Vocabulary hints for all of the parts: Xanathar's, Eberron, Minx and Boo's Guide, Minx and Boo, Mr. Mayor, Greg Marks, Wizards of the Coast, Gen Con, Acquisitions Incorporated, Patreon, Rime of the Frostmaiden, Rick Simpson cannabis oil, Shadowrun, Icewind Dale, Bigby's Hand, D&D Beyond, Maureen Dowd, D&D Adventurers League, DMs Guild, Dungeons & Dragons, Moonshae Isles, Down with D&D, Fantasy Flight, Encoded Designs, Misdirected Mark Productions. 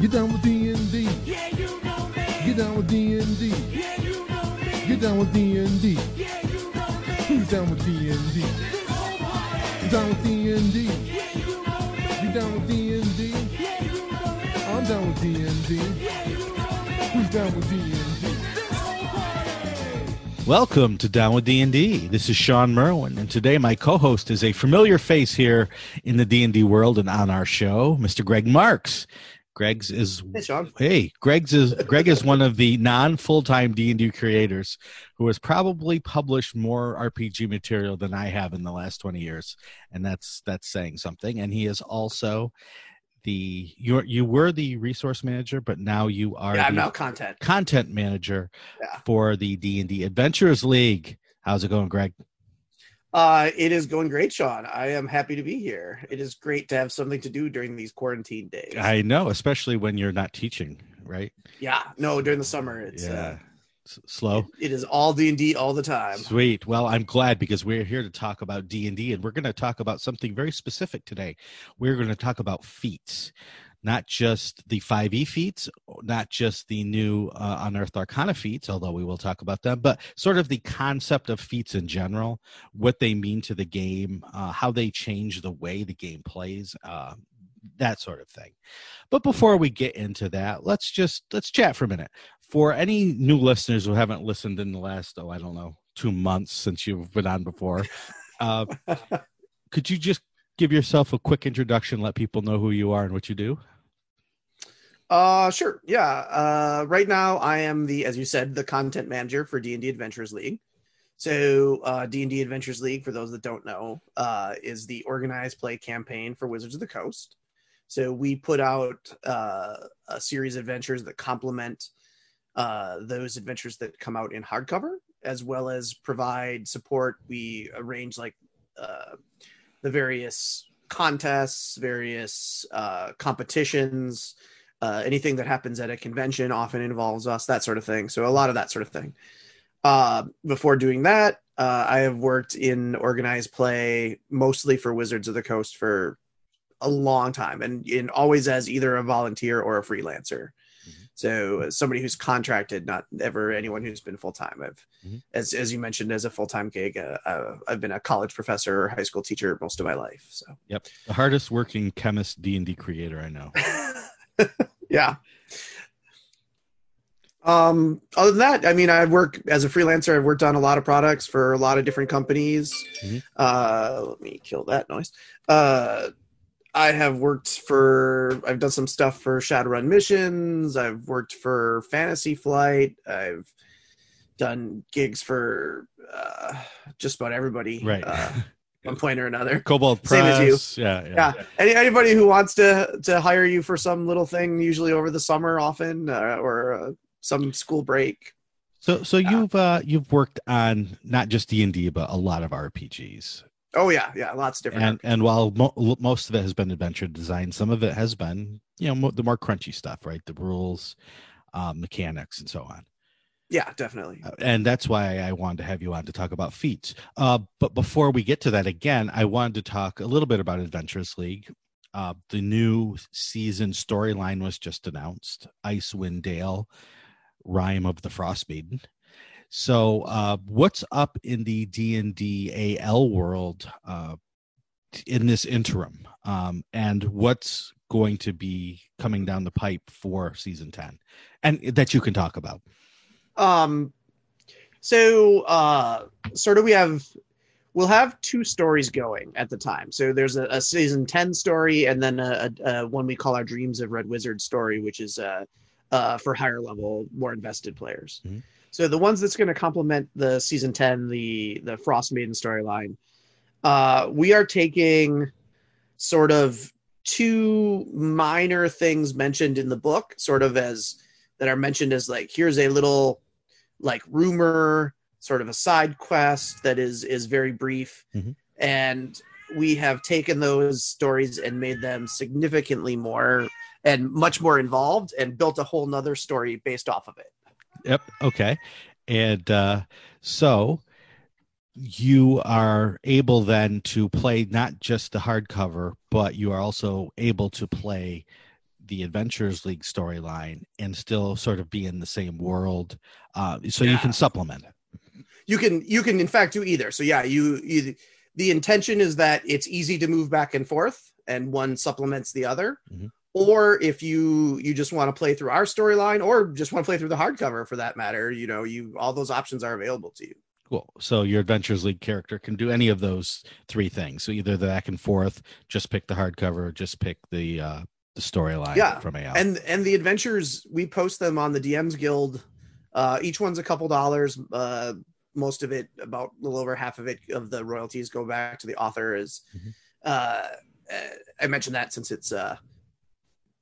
Get down with D&D. Yeah, you know me. Get down with D&D. Yeah, you know me. Get down with D&D. Yeah, you know me. Who's down with D&D? This whole party. Get down with D&D. Yeah, you know me. Get down with D&D. Yeah, you know me. I'm down with D&D. Yeah, you know me. Who's down with D&D? This whole party. Welcome to Down with D&D. This is Sean Merwin, and today my co-host is a familiar face here in the D&D world and on our show, Mr. Greg Marks. Greg is one of the non-full-time D&D creators who has probably published more RPG material than I have in the last 20 years, and that's saying something. And he is also you were the resource manager, but now you are I'm now content manager for the D&D Adventurers League. How's it going, Greg? It is going great, Sean. I am happy to be here. It is great to have something to do during these quarantine days. I know, especially when you're not teaching, right? Yeah. No, during the summer, it's slow. It is all D&D all the time. Sweet. Well, I'm glad because we're here to talk about D&D, and we're going to talk about something very specific today. We're going to talk about feats. Not just the 5e feats, not just the new Unearthed Arcana feats, although we will talk about them, but sort of the concept of feats in general, what they mean to the game, how they change the way the game plays, that sort of thing. But before we get into that, let's chat for a minute. For any new listeners who haven't listened in the last, 2 months since you've been on before, could you just give yourself a quick introduction, let people know who you are and what you do? Sure. Yeah. Right now I am as you said, the content manager for D&D Adventurers League. So D&D Adventurers League, for those that don't know, is the organized play campaign for Wizards of the Coast. So we put out a series of adventures that complement those adventures that come out in hardcover, as well as provide support. We arrange the various contests, various competitions, anything that happens at a convention often involves us, that sort of thing. So a lot of that sort of thing. Before doing that, I have worked in organized play, mostly for Wizards of the Coast for a long time, and always as either a volunteer or a freelancer. Mm-hmm. So somebody who's contracted, not ever anyone who's been full-time. As you mentioned, as a full-time gig, I've been a college professor or high school teacher most of my life. So yep, the hardest working chemist D&D creator I know. Yeah. Other than that, I mean, I work as a freelancer. I've worked on a lot of products for a lot of different companies. Mm-hmm. Let me kill that noise. I have worked for, I've done some stuff for Shadowrun missions. I've worked for Fantasy Flight. I've done gigs for just about everybody. Right. One point or another. Cobalt Press. Same as you. Yeah. Anybody who wants to hire you for some little thing, usually over the summer often, or some school break. So you've worked on not just D&D, but a lot of RPGs. Oh yeah, lots of different. And while most of it has been adventure design, some of it has been, the more crunchy stuff, right? The rules, mechanics, and so on. Yeah, definitely. And that's why I wanted to have you on to talk about feats. But before we get to that, again, I wanted to talk a little bit about Adventurers League. The new season storyline was just announced: Icewind Dale, Rime of the Frostmaiden. So what's up in the D&D AL world in this interim, and what's going to be coming down the pipe for season 10 and that you can talk about? We'll have two stories going at the time. So there's a season 10 story, and then a one we call our Dreams of Red Wizards story, which is for higher level, more invested players. Mm-hmm. So the ones that's going to complement the season 10, the Frostmaiden storyline, we are taking sort of two minor things mentioned in the book, sort of as here's a little rumor, sort of a side quest that is very brief. Mm-hmm. And we have taken those stories and made them significantly more and much more involved and built a whole nother story based off of it. Yep. Okay. And so you are able then to play not just the hardcover, but you are also able to play the Adventurers League storyline and still sort of be in the same world. So you can supplement it. You can in fact do either. So yeah, you the intention is that it's easy to move back and forth and one supplements the other. Mm-hmm. Or if you just want to play through our storyline or just want to play through the hardcover for that matter, all those options are available to you. Cool. So your Adventures League character can do any of those three things. So either the back and forth, just pick the hardcover, just pick the storyline from AL. And the adventures, we post them on the DMs Guild. Each one's a couple dollars. Most of it, about a little over half of it, of the royalties go back to the author. Mm-hmm. I mentioned that since it's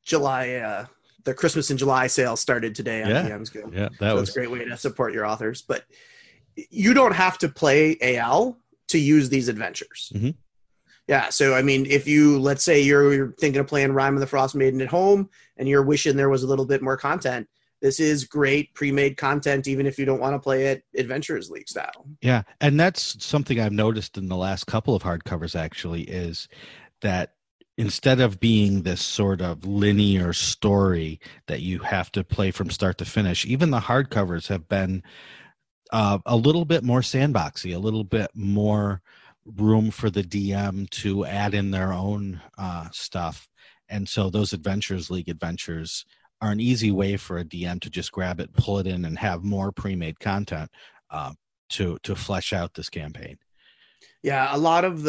July. The Christmas in July sale started today on DMs Guild. Yeah, that's a great way to support your authors. But you don't have to play AL to use these adventures. Mm-hmm. Yeah. So, I mean, if let's say you're thinking of playing Rime of the Frostmaiden at home and you're wishing there was a little bit more content, this is great pre-made content, even if you don't want to play it Adventurers League style. Yeah. And that's something I've noticed in the last couple of hardcovers actually, is that instead of being this sort of linear story that you have to play from start to finish, even the hardcovers have been a little bit more sandboxy, a little bit more room for the DM to add in their own stuff. And so those Adventures League adventures are an easy way for a DM to just grab it, pull it in, and have more pre-made content to flesh out this campaign. Yeah, a lot of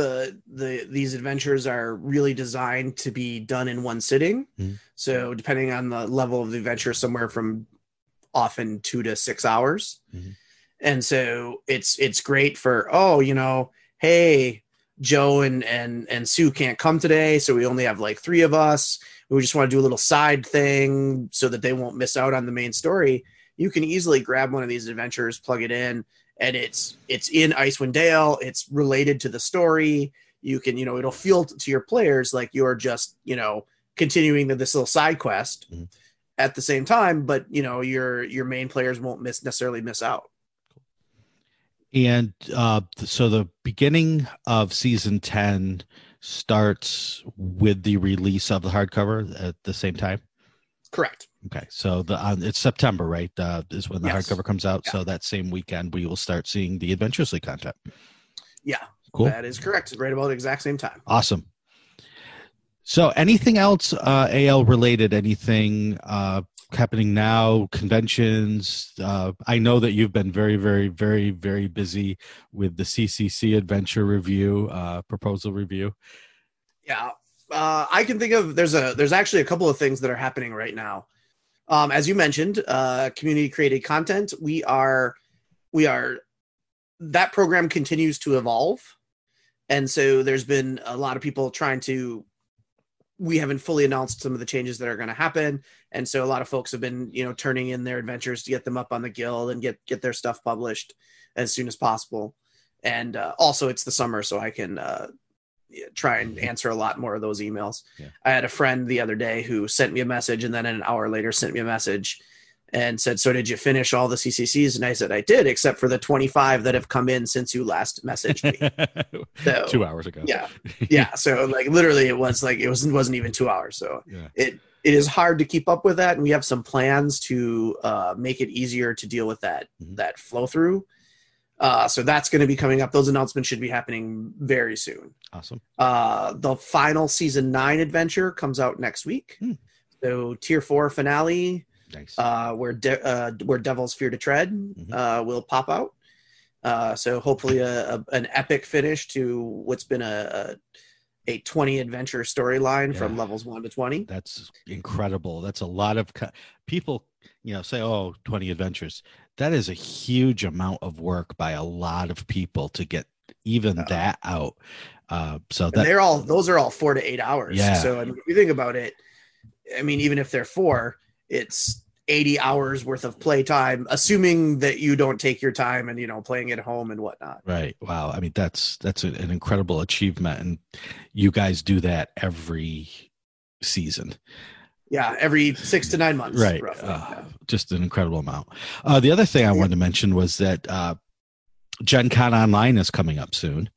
these adventures are really designed to be done in one sitting. Mm-hmm. So depending on the level of the adventure, somewhere from often 2 to 6 hours. Mm-hmm. And so it's great for, hey, Joe and Sue can't come today, so we only have like three of us. We just want to do a little side thing so that they won't miss out on the main story. You can easily grab one of these adventures, plug it in, and it's in Icewind Dale. It's related to the story. You can, it'll feel to your players like you're just, continuing this little side quest mm-hmm. at the same time, but your main players won't necessarily miss out. And so the beginning of season 10 starts with the release of the hardcover at the same time? Correct. Okay. So it's September, right? Is when the hardcover comes out. Yeah. So that same weekend, we will start seeing the Adventures League content. Yeah. Cool. That is correct. Right about the exact same time. Awesome. So anything else AL related? Anything happening now, conventions? I know that you've been very, very, very, very busy with the CCC adventure review, proposal review. Yeah. I can think of, there's actually a couple of things that are happening right now. As you mentioned, community created content. That program continues to evolve. And so there's been a lot of people we haven't fully announced some of the changes that are going to happen. And so a lot of folks have been, turning in their adventures to get them up on the guild and get their stuff published as soon as possible. And also it's the summer, so I can try and answer a lot more of those emails. Yeah. I had a friend the other day who sent me a message and then an hour later sent me a message and said, "So did you finish all the CCCs?" And I said, "I did, except for the 25 that have come in since you last messaged me." So, 2 hours ago. Yeah. Yeah. So literally it was wasn't even 2 hours. So it is hard to keep up with that. And we have some plans to make it easier to deal with that, mm-hmm. that flow through. So that's going to be coming up. Those announcements should be happening very soon. Awesome. The final season 9 adventure comes out next week. Mm. So tier 4 finale. Nice. Where Devils Fear to Tread mm-hmm. Will pop out. So hopefully an epic finish to what's been a 20 adventure storyline from levels 1 to 20. That's incredible. That's a lot of people, say, "Oh, 20 adventures." That is a huge amount of work by a lot of people to get even that out. Those are all 4 to 8 hours. Yeah. So if you think about it, even if they're 4, it's 80 hours worth of play time, assuming that you don't take your time and, playing at home and whatnot. Right. Wow. That's an incredible achievement. And you guys do that every season. Yeah. Every 6 to 9 months. Right. Roughly. Just an incredible amount. The other thing I wanted to mention was that Gen Con Online is coming up soon.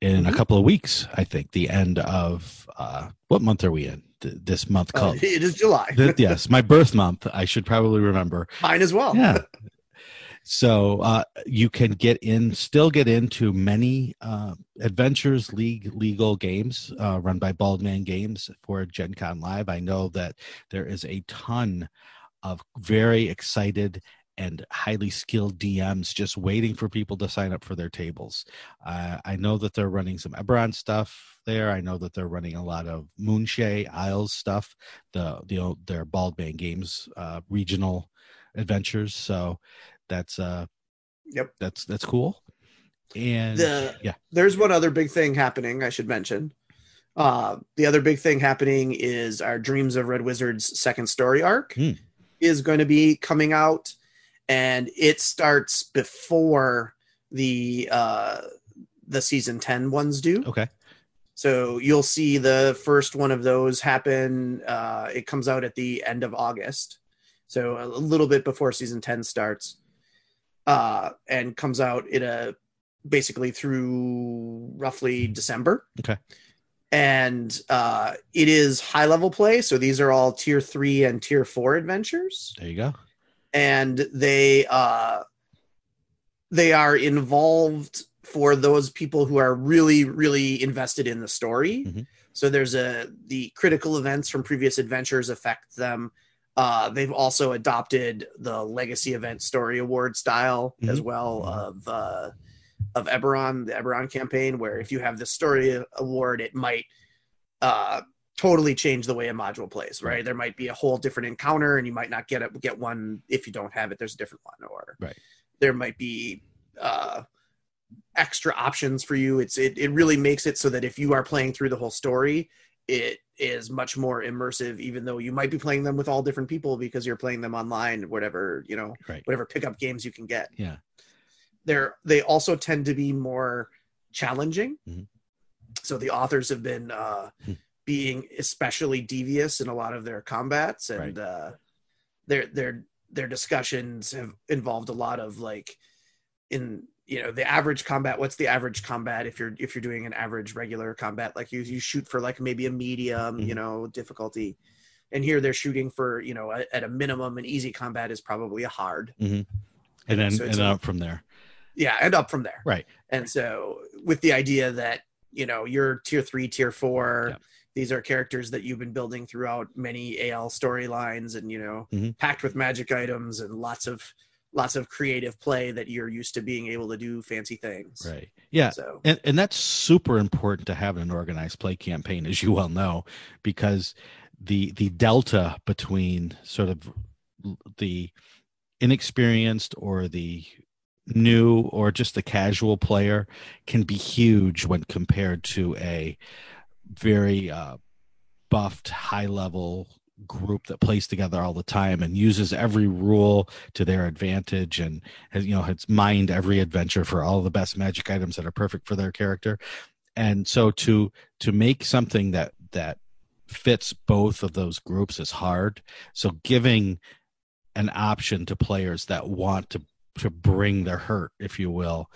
in a couple of weeks, I think. The end of what month are we in? This month called it is July. Yes, my birth month. I should probably remember mine as well. Yeah. So you can still get into many Adventures League legal games run by Baldman Games for Gen Con Live. I know that there is a ton of very excited and highly skilled DMs just waiting for people to sign up for their tables. I know that they're running some Eberron stuff there. I know that they're running a lot of Moonshae Isles stuff, their Baldman Games regional adventures. So that's that's cool. And there's one other big thing happening I should mention. The other big thing happening is our Dreams of Red Wizards second story arc is going to be coming out. And it starts before the season 10 ones do. Okay. So you'll see the first one of those happen. It comes out at the end of August. So a little bit before season 10 starts. And comes out in basically through roughly December. Okay. And it is high level play. So these are all tier 3 and tier 4 adventures. There you go. And they are involved for those people who are really, really invested in the story. Mm-hmm. So there's the critical events from previous adventures affect them. They've also adopted the legacy event story award style as well of Eberron, the Eberron campaign, where if you have the story award, it might totally change the way a module plays, right? There might be a whole different encounter and you might not get one. If you don't have it, there's a different one, or right. There might be extra options for you. It really makes it so that if you are playing through the whole story, it is much more immersive, even though you might be playing them with all different people because you're playing them online, whatever, right. Whatever pickup games you can get. Yeah. They also tend to be more challenging. Mm-hmm. So the authors have been, being especially devious in a lot of their combats, and right. Their discussions have involved a lot of the average combat. What's the average combat if you're doing an average regular combat? Like you shoot for like maybe a medium, difficulty, and here they're shooting for at a minimum an easy combat is probably a hard, and up from there, right? And so with the idea that you're tier 3, tier 4. Yep. These are characters that you've been building throughout many AL storylines and, packed with magic items and lots of creative play that you're used to being able to do fancy things. Right. Yeah. So, and that's super important to have in an organized play campaign, as you well know, because the delta between sort of the inexperienced or the new or just the casual player can be huge when compared to a very buffed high level group that plays together all the time and uses every rule to their advantage and has mined every adventure for all the best magic items that are perfect for their character. And so to make something that fits both of those groups is hard. So giving an option to players that want to bring their hurt, if you will,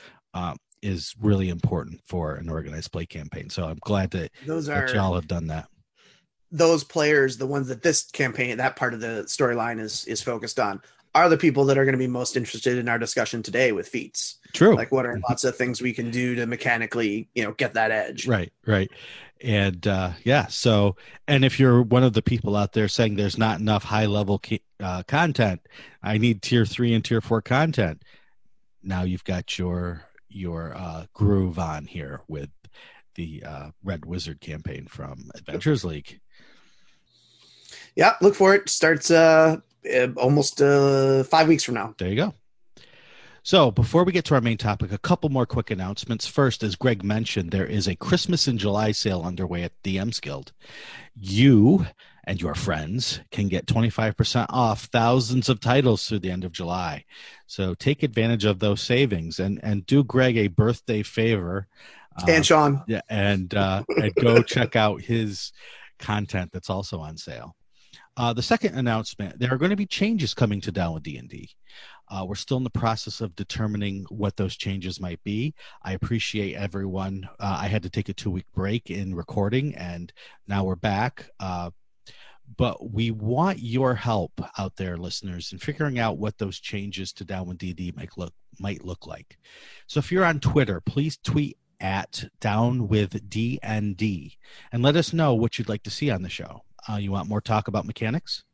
is really important for an organized play campaign. So I'm glad that y'all have done that. Those players, the ones that this campaign, that part of the storyline is focused on, are the people that are going to be most interested in our discussion today with feats. True. Like what are lots of things we can do to mechanically, get that edge. Right. Right. And so, and if you're one of the people out there saying there's not enough high level content, I need tier 3 and tier 4 content. Now you've got your groove on here with the Red Wizard campaign from Adventures League. Yeah. Look for it. Starts, almost 5 weeks from now. There you go. So before we get to our main topic, a couple more quick announcements. First, as Greg mentioned, there is a Christmas in July sale underway at DMs Guild. You and your friends can get 25% off thousands of titles through the end of July. So take advantage of those savings and do Greg a birthday favor. And Sean. And go check out his content that's also on sale. The second announcement, there are going to be changes coming to Down with D&D. We're still in the process of determining what those changes might be. I appreciate everyone. I had to take a 2-week break in recording, and now we're back. But we want your help out there, listeners, in figuring out what those changes to Down with D&D might look like. So if you're on Twitter, please tweet at Down with D&D and let us know what you'd like to see on the show. You want more talk about mechanics?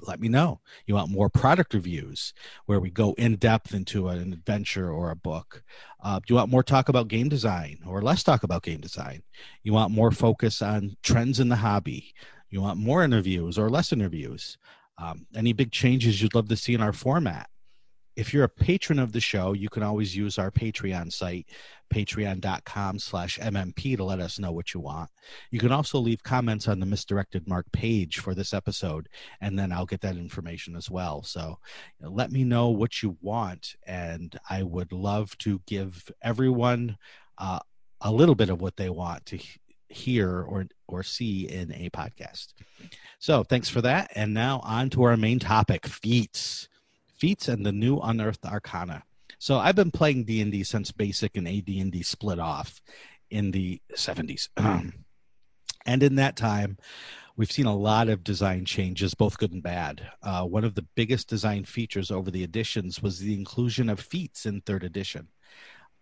Let me know. You want more product reviews where we go in depth into an adventure or a book? Do you want more talk about game design or less talk about game design? You want more focus on trends in the hobby? You want more interviews or less interviews? Any big changes you'd love to see in our format? If you're a patron of the show, you can always use our Patreon site, patreon.com/MMP, to let us know what you want. You can also leave comments on the Misdirected Mark page for this episode, and then I'll get that information as well. So let me know what you want, and I would love to give everyone a little bit of what they want to hear or see in a podcast. So thanks for that. And now on to our main topic, feats and the new Unearthed Arcana. So I've been playing D&D since Basic and AD&D split off in the 70s. And in that time, we've seen a lot of design changes, both good and bad. One of the biggest design features over the editions was the inclusion of feats in 3rd edition.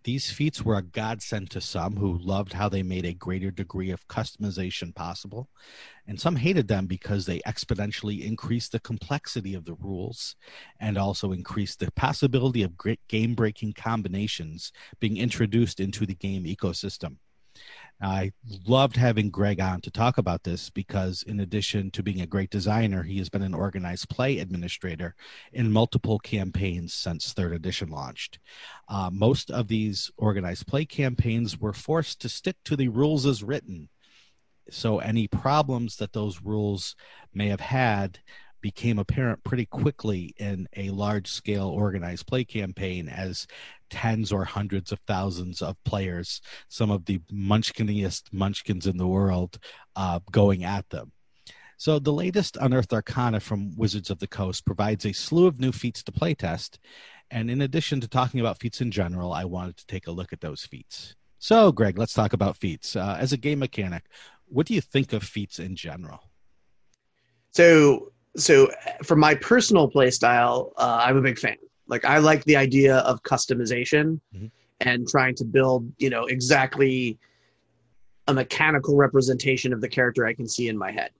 These feats were a godsend to some who loved how they made a greater degree of customization possible, and some hated them because they exponentially increased the complexity of the rules and also increased the possibility of great game-breaking combinations being introduced into the game ecosystem. I loved having Greg on to talk about this because, in addition to being a great designer, he has been an organized play administrator in multiple campaigns since 3rd edition launched. Most of these organized play campaigns were forced to stick to the rules as written, so any problems that those rules may have had became apparent pretty quickly in a large-scale organized play campaign as tens or hundreds of thousands of players, some of the munchkiniest munchkins in the world, going at them. So the latest Unearthed Arcana from Wizards of the Coast provides a slew of new feats to playtest, and in addition to talking about feats in general, I wanted to take a look at those feats. So, Greg, let's talk about feats. As a game mechanic, what do you think of feats in general? So for my personal playstyle, I'm a big fan. Like, I like the idea of customization and trying to build, exactly a mechanical representation of the character I can see in my head.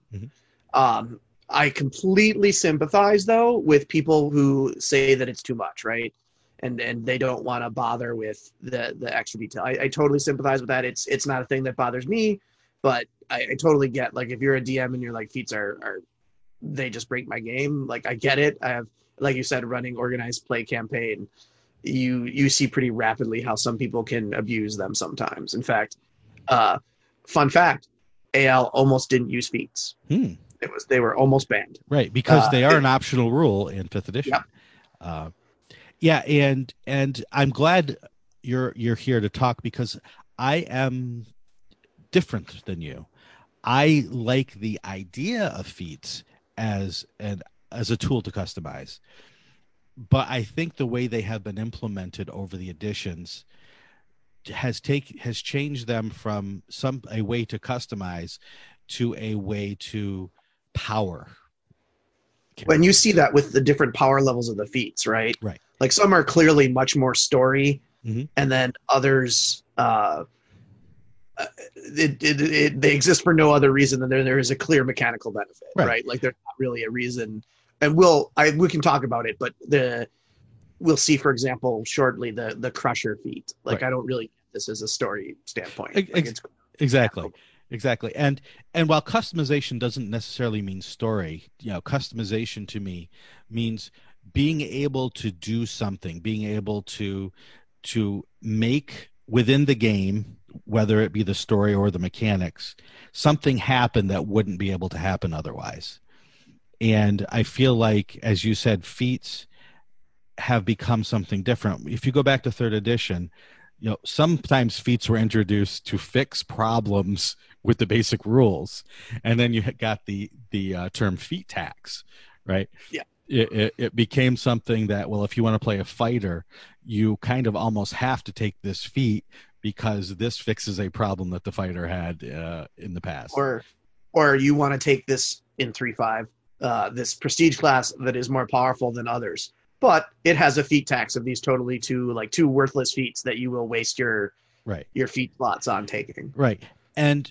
I completely sympathize, though, with people who say that it's too much, right? And they don't want to bother with the extra detail. I totally sympathize with that. It's not a thing that bothers me, but I totally get, like, if you're a DM and you're like, feats are they just break my game. Like, I get it. I have, like you said, running organized play campaign. You see pretty rapidly how some people can abuse them sometimes. In fact, fun fact, AL almost didn't use feats. They were almost banned. Right, because they are an optional rule in 5th edition. Yeah. And I'm glad you're here to talk, because I am different than you. I like the idea of feats as a tool to customize, but I think the way they have been implemented over the editions has changed them from a way to customize to a way to power. When you see that with the different power levels of the feats, right? Like, some are clearly much more story, and then others, they exist for no other reason than there is a clear mechanical benefit, right? Like, there's not really a reason, and we can talk about it, but we'll see, for example, shortly the Crusher feat. Like, I don't really get this as a story standpoint. Like, exactly. And while customization doesn't necessarily mean story, customization to me means being able to do something, being able to make within the game, whether it be the story or the mechanics, something happened that wouldn't be able to happen otherwise. And I feel like, as you said, feats have become something different. If you go back to 3rd edition, you know, sometimes feats were introduced to fix problems with the basic rules, and then you got the term feat tax, right? Yeah. It became something that, well, if you want to play a fighter, you kind of almost have to take this feat because this fixes a problem that the fighter had in the past. Or you want to take this in 3.5, this prestige class that is more powerful than others, but it has a feat tax of these totally two worthless feats that you will waste your feat slots on taking. Right. And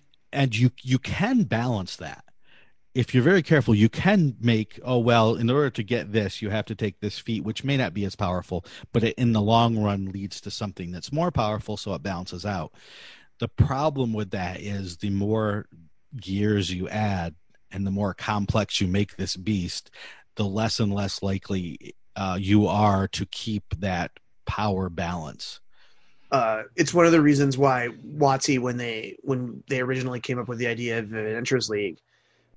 you can balance that. If you're very careful, you can make, in order to get this, you have to take this feat, which may not be as powerful, but it, in the long run, leads to something that's more powerful, so it balances out. The problem with that is the more gears you add and the more complex you make this beast, the less and less likely you are to keep that power balance. It's one of the reasons why WotC, when they originally came up with the idea of Adventurers League,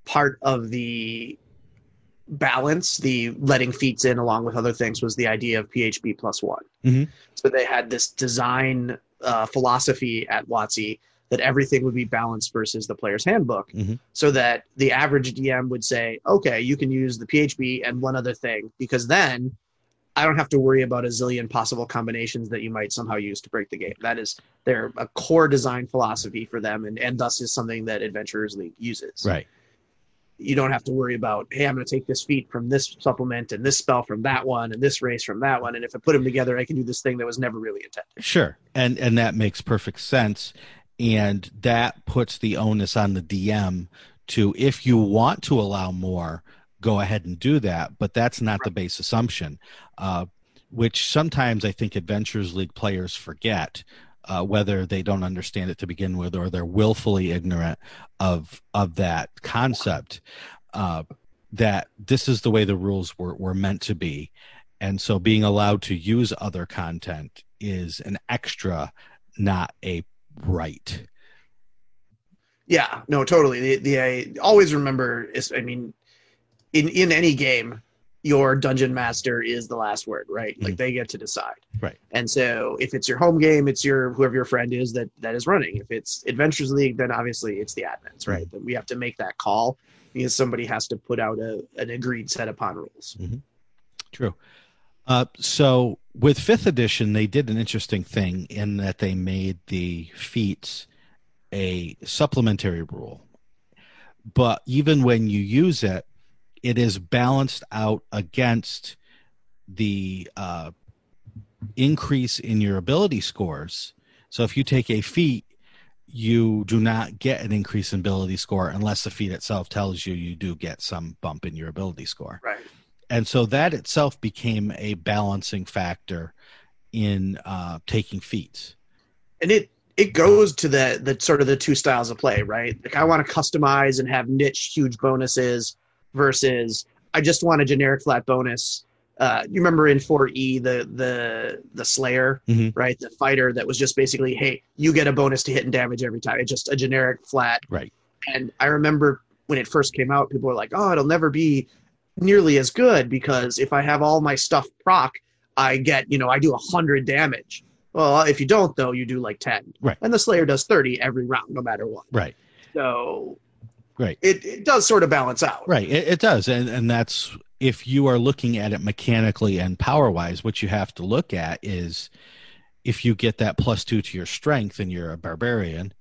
part of the balance, the letting feats in along with other things, was the idea of PHB +1. Mm-hmm. So they had this design philosophy at WotC that everything would be balanced versus the player's handbook, mm-hmm. so that the average DM would say, okay, you can use the PHB and one other thing, because then I don't have to worry about a zillion possible combinations that you might somehow use to break the game. That is their a core design philosophy for them, and thus is something that Adventurers League uses. Right. You don't have to worry about, hey, I'm going to take this feat from this supplement and this spell from that one and this race from that one, and if I put them together, I can do this thing that was never really intended. Sure, and that makes perfect sense, and that puts the onus on the DM to, if you want to allow more, go ahead and do that, but that's not right. The base assumption, which sometimes I think Adventurers League players forget, whether they don't understand it to begin with or they're willfully ignorant of that concept, that this is the way the rules were meant to be. And so being allowed to use other content is an extra, not a right. Yeah, no, totally. I always remember, in any game, your dungeon master is the last word, right? Like, they get to decide. Right. And so if it's your home game, it's whoever your friend is that is running. If it's Adventurers League, then obviously it's the admins, right? Then we have to make that call because somebody has to put out an agreed set upon rules. Mm-hmm. True. So with 5th edition, they did an interesting thing in that they made the feats a supplementary rule. But even when you use it, it is balanced out against the increase in your ability scores. So if you take a feat, you do not get an increase in ability score unless the feat itself tells you do get some bump in your ability score. Right. And so that itself became a balancing factor in taking feats. And it goes to the sort of the two styles of play, right? Like, I want to customize and have niche huge bonuses versus I just want a generic flat bonus. You remember in 4E, the Slayer, mm-hmm. right? The fighter that was just basically, hey, you get a bonus to hit and damage every time. It's just a generic flat. Right. And I remember when it first came out, people were like, oh, it'll never be nearly as good because if I have all my stuff proc, I get, I do 100 damage. Well, if you don't, though, you do like 10. Right. And the Slayer does 30 every round, no matter what. Right. So... Right. It does sort of balance out. Right. It does. And that's, if you are looking at it mechanically and power wise, what you have to look at is if you get that +2 to your strength and you're a barbarian,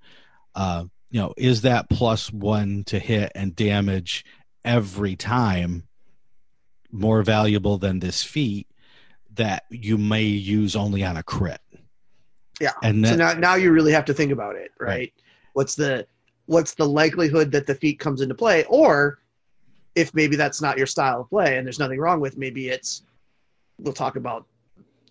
is that +1 to hit and damage every time more valuable than this feat that you may use only on a crit? Yeah. And so now you really have to think about it, right? What's the likelihood that the feat comes into play? Or if maybe that's not your style of play and there's nothing wrong with, maybe it's, we'll talk about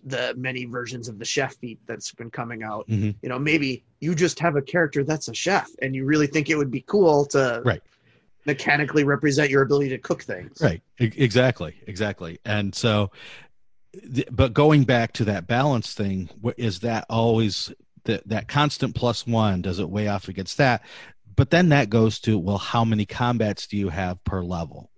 the many versions of the chef feat that's been coming out. Mm-hmm. Maybe you just have a character that's a chef and you really think it would be cool to mechanically represent your ability to cook things. Right. Exactly. And so, but going back to that balance thing, is that always that constant +1, does it weigh off against that? But then that goes to, well, how many combats do you have per level,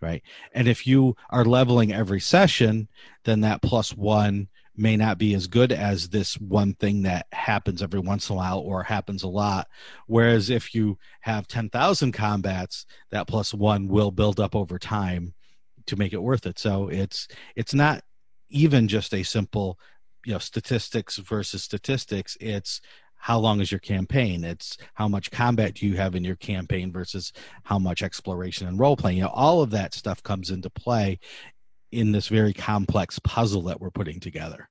right? And if you are leveling every session, then that +1 may not be as good as this one thing that happens every once in a while or happens a lot. Whereas if you have 10,000 combats, that plus one will build up over time to make it worth it. So it's not even just a simple, you know, statistics versus statistics. It's how long is your campaign? It's how much combat do you have in your campaign versus how much exploration and role playing. You know, all of that stuff comes into play in this very complex puzzle that we're putting together.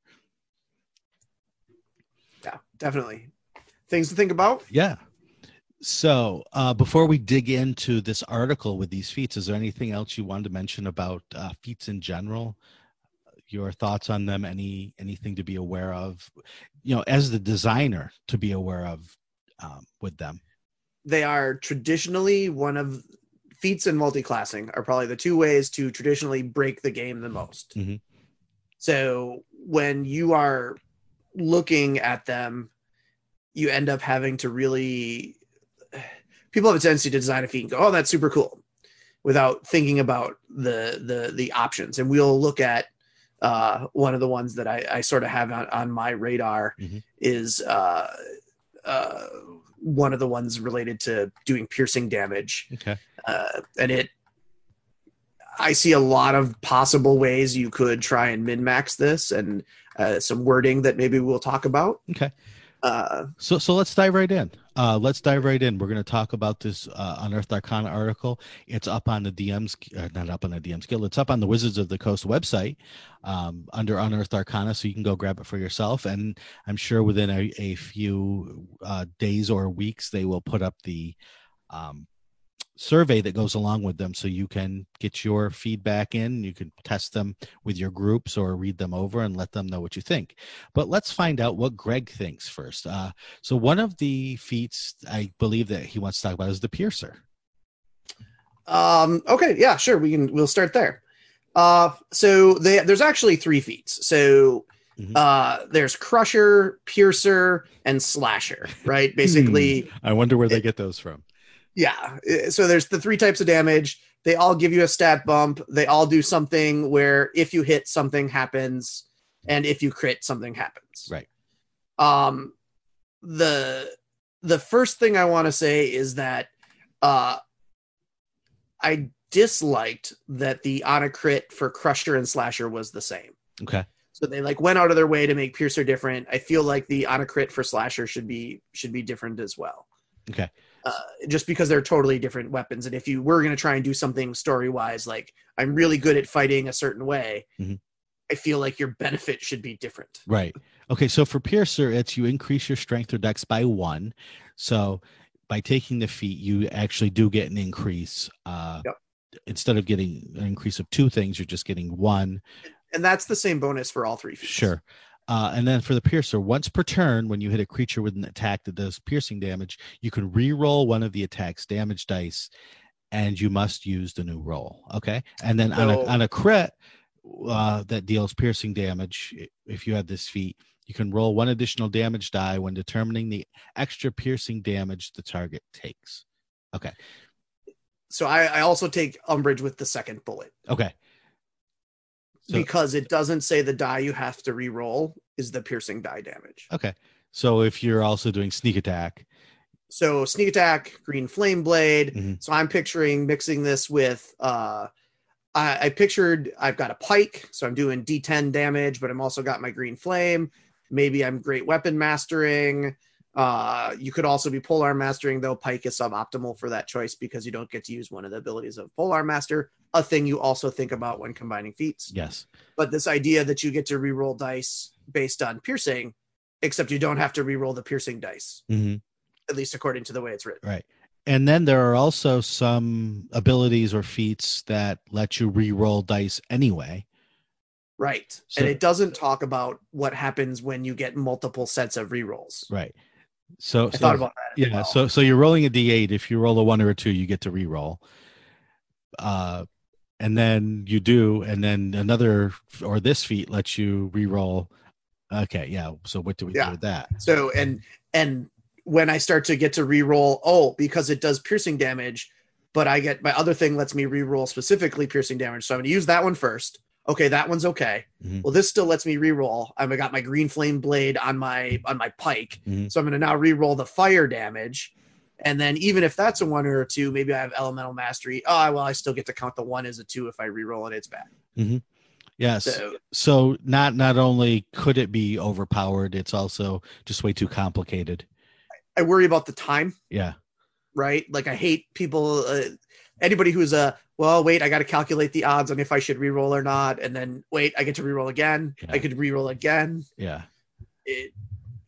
Yeah, definitely. Things to think about. Yeah. So before we dig into this article with these feats, is there anything else you wanted to mention about feats in general? Your thoughts on them, anything to be aware of, you know, as the designer to be aware of with them? They are traditionally one of feats and multi-classing are probably the two ways to traditionally break the game the most. Mm-hmm. So when you are looking at them, you end up having to really, people have a tendency to design a feat and go, oh, that's super cool, without thinking about the options. And we'll look at one of the ones that I sort of have on my radar mm-hmm. is one of the ones related to doing piercing damage. Okay. I see a lot of possible ways you could try and min-max this and some wording that maybe we'll talk about. Okay. So let's dive right in. We're going to talk about this Unearthed Arcana article. It's up on the DMs, not up on the DMs Guild. It's up on the Wizards of the Coast website under Unearthed Arcana, so you can go grab it for yourself. And I'm sure within a few days or weeks, they will put up the survey that goes along with them, so you can get your feedback in. You can test them with your groups or read them over and let them know what you think. But let's find out what Greg thinks first. So one of the feats I believe that he wants to talk about is the piercer. Okay, yeah, sure. We'll start there. So there's actually three feats. So mm-hmm. There's Crusher, Piercer, and Slasher, right? Basically. I wonder where they get those from. Yeah, so there's the three types of damage. They all give you a stat bump. They all do something where if you hit, something happens, and if you crit, something happens. Right. The first thing I want to say is that I disliked that the on a crit for Crusher and Slasher was the same. Okay. So they went out of their way to make Piercer different. I feel like the on a crit for Slasher should be different as well. Okay. Just because they're totally different weapons. And if you were going to try and do something story-wise, like I'm really good at fighting a certain way, mm-hmm. I feel like your benefit should be different. Right. Okay. So for Piercer, it's you increase your strength or dex by 1. So by taking the feat, you actually do get an increase. Yep. Instead of getting an increase of 2 things, you're just getting 1. And that's the same bonus for all 3 feats. Sure. And then for the Piercer, once per turn, when you hit a creature with an attack that does piercing damage, you can re-roll one of the attack's damage dice, and you must use the new roll. Okay. And then on a crit that deals piercing damage, if you had this feat, you can roll 1 additional damage die when determining the extra piercing damage the target takes. Okay. So I also take umbrage with the second bullet. Okay. So, because it doesn't say the die you have to re-roll is the piercing die damage. Okay. So if you're also doing sneak attack. So sneak attack, green flame blade. Mm-hmm. So I'm picturing mixing this with, I pictured I've got a pike. So I'm doing D10 damage, but I'm also got my green flame. Maybe I'm great weapon mastering. You could also be polearm mastering, though pike is suboptimal for that choice because you don't get to use one of the abilities of polearm master, a thing you also think about when combining feats. Yes. But this idea that you get to reroll dice based on piercing, except you don't have to reroll the piercing dice, mm-hmm. at least according to the way it's written. Right. And then there are also some abilities or feats that let you reroll dice anyway. Right. So, and it doesn't talk about what happens when you get multiple sets of rerolls. Right. So I thought about that. Yeah. Well. So you're rolling a D8. If you roll a 1 or a 2, you get to reroll. And then you do, and then another or this feat lets you reroll. Okay. Yeah. So what do we do with that? So, and when I start to get to reroll, because it does piercing damage, but I get my other thing lets me reroll specifically piercing damage. So I'm going to use that one first. okay, that one's okay. Mm-hmm. Well, this still lets me reroll. I've got my green flame blade on my pike. Mm-hmm. So I'm going to now reroll the fire damage. And then even if that's a 1 or a 2, maybe I have elemental mastery. Oh, well, I still get to count the 1 as a 2. If I reroll it, it's bad. Mm-hmm. Yes. So not only could it be overpowered, it's also just way too complicated. I worry about the time. Yeah. Right. Like I hate people, anybody who's well, wait, I got to calculate the odds on if I should reroll or not. And then wait, I get to reroll again. Yeah. I could reroll again. Yeah. It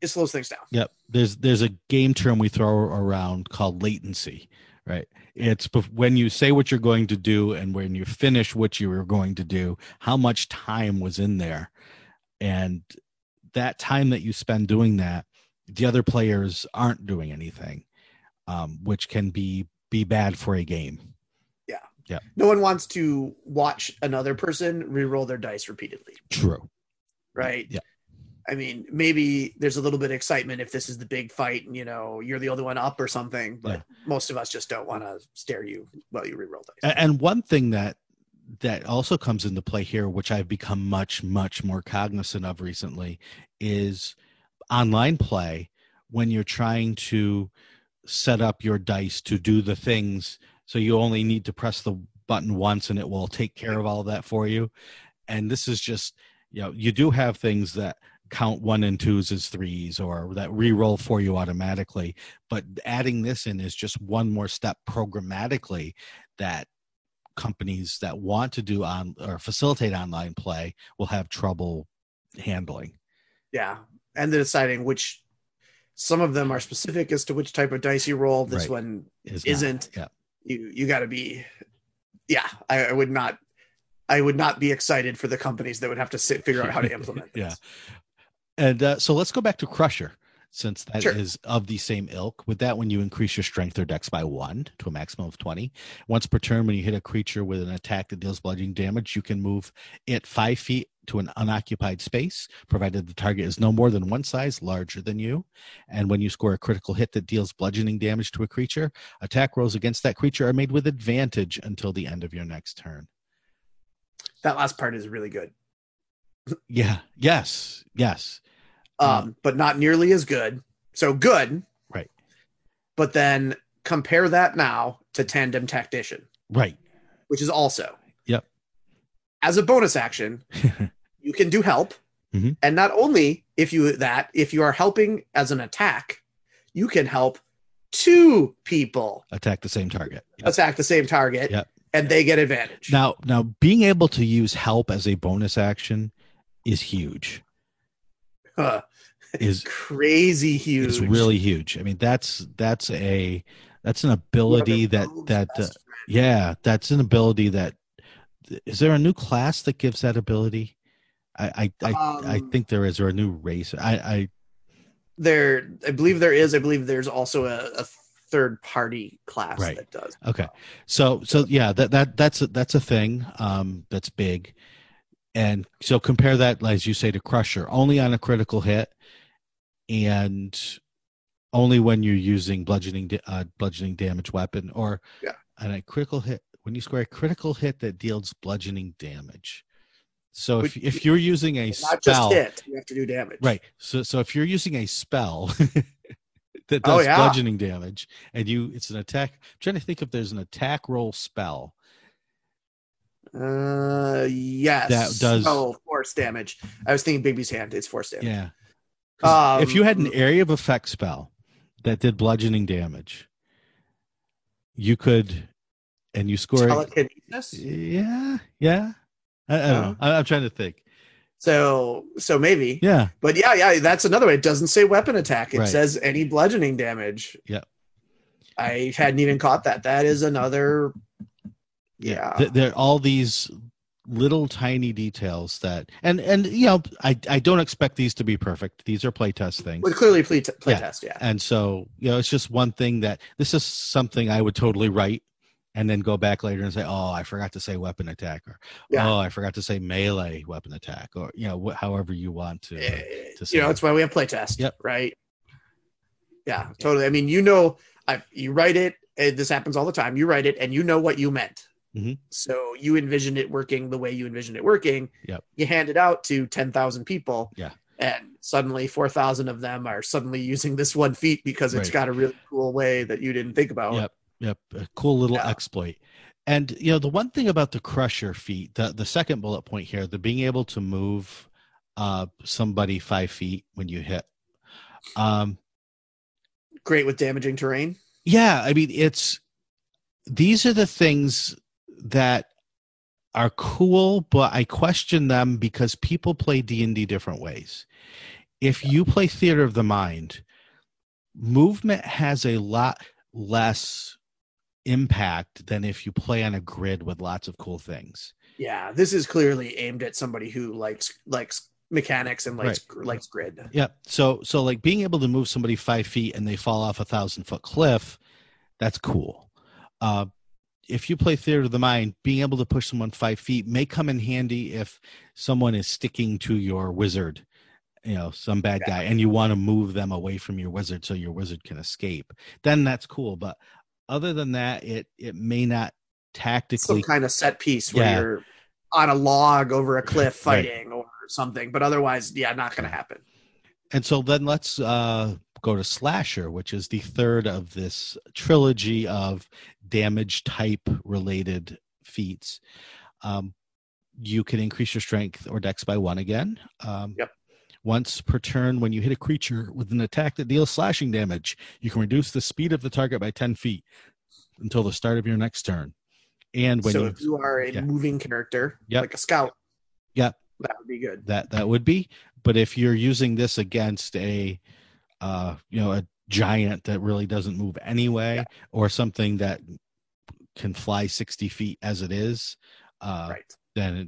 slows things down. Yep. There's a game term we throw around called latency, right? It's when you say what you're going to do and when you finish what you were going to do, how much time was in there. And that time that you spend doing that, the other players aren't doing anything, which can be bad for a game. Yeah. Yeah. No one wants to watch another person reroll their dice repeatedly. True. Right. Yeah. I mean, maybe there's a little bit of excitement if this is the big fight and, you know, you're the only one up or something, but most of us just don't want to stare you while you reroll dice. And one thing that also comes into play here, which I've become much, much more cognizant of recently, is online play when you're trying to set up your dice to do the things. So you only need to press the button once and it will take care of all of that for you. And this is just, you know, you do have things that count 1 and 2s as 3s or that re-roll for you automatically, but adding this in is just one more step programmatically that companies that want to do on or facilitate online play will have trouble handling. Yeah. And they're deciding which, some of them are specific as to which type of dice you roll. This one isn't. Yeah. You gotta be, I would not be excited for the companies that would have to figure out how to implement this. Yeah. And so let's go back to Crusher, since that is of the same ilk. With that one, you increase your strength or dex by 1 to a maximum of 20. Once per turn, when you hit a creature with an attack that deals bludgeoning damage, you can move it 5 feet to an unoccupied space, provided the target is no more than 1 size larger than you. And when you score a critical hit that deals bludgeoning damage to a creature, attack rolls against that creature are made with advantage until the end of your next turn. That last part is really good. Yeah. Yes. But not nearly as good. So good. Right. But then compare that now to Tandem Tactician. Right. Which is also. Yep. As a bonus action, you can do help. Mm-hmm. And not only if you are helping as an attack, you can help 2 people. Attack the same target. Yep. Yep. And they get advantage. Now, being able to use help as a bonus action is huge. Is crazy huge. It's really huge. I mean, that's an ability that's an ability that. Is there a new class that gives that ability? I think there is, or a new race. I believe there is. I believe there's also a third party class that does. Okay. So yeah, that's a thing that's big. And so compare that, as you say, to Crusher, only on a critical hit and only when you're using bludgeoning damage weapon on a critical hit, when you score a critical hit that deals bludgeoning damage. So if you're using a spell, not just hit, you have to do damage. Right. So if you're using a spell that does bludgeoning damage, and it's an attack. I'm trying to think if there's an attack roll spell. Yes. That does. Oh, force damage. I was thinking Bigby's Hand. It's force damage. Yeah. If you had an area of effect spell that did bludgeoning damage, you could, and you score telekinesis. Yeah. Yeah. I don't know. I'm trying to think. So maybe. Yeah. But yeah, that's another way. It doesn't say weapon attack. It says any bludgeoning damage. Yeah. I hadn't even caught that. That is another. Yeah. There are all these little tiny details that, and you know, I don't expect these to be perfect. These are playtest things. Well, clearly playtest. Yeah. And so, you know, it's just one thing that this is something I would totally write and then go back later and say, oh, I forgot to say weapon attack, or oh, I forgot to say melee weapon attack, or, you know, however you want to say. You know, that's why we have playtest, right? Yeah, totally. I mean, you know, you write it, this happens all the time, you write it, and you know what you meant. Mm-hmm. So you envisioned it working the way you envisioned it working. Yep. You hand it out to 10,000 people. Yeah. And suddenly 4,000 of them are suddenly using this one feat because it's got a really cool way that you didn't think about. Yep. A cool little exploit. And, you know, the one thing about the Crusher feat, the second bullet point here, the being able to move somebody 5 feet when you hit. Great with damaging terrain. Yeah. I mean, these are the things that are cool, but I question them because people play D&D different ways. If you play Theater of the Mind, movement has a lot less impact than if you play on a grid with lots of cool things. Yeah, this is clearly aimed at somebody who likes mechanics and likes grid. Yeah, so like being able to move somebody 5 feet and they fall off a 1,000-foot cliff, that's cool. If you play Theater of the Mind, being able to push someone 5 feet may come in handy if someone is sticking to your wizard, you know, some bad guy, and you want to move them away from your wizard so your wizard can escape. Then that's cool. But other than that, it may not tactically. Some kind of set piece where you're on a log over a cliff fighting or something. But otherwise, not going to happen. And so then let's go to Slasher, which is the third of this trilogy of damage type related feats. You can increase your strength or dex by 1 again. Once per turn, when you hit a creature with an attack that deals slashing damage, you can reduce the speed of the target by 10 feet until the start of your next turn. And when if you are a moving character, like a scout, that would be good. That would be. But if you're using this against a giant that really doesn't move anyway, or something that can fly 60 feet as it is, then it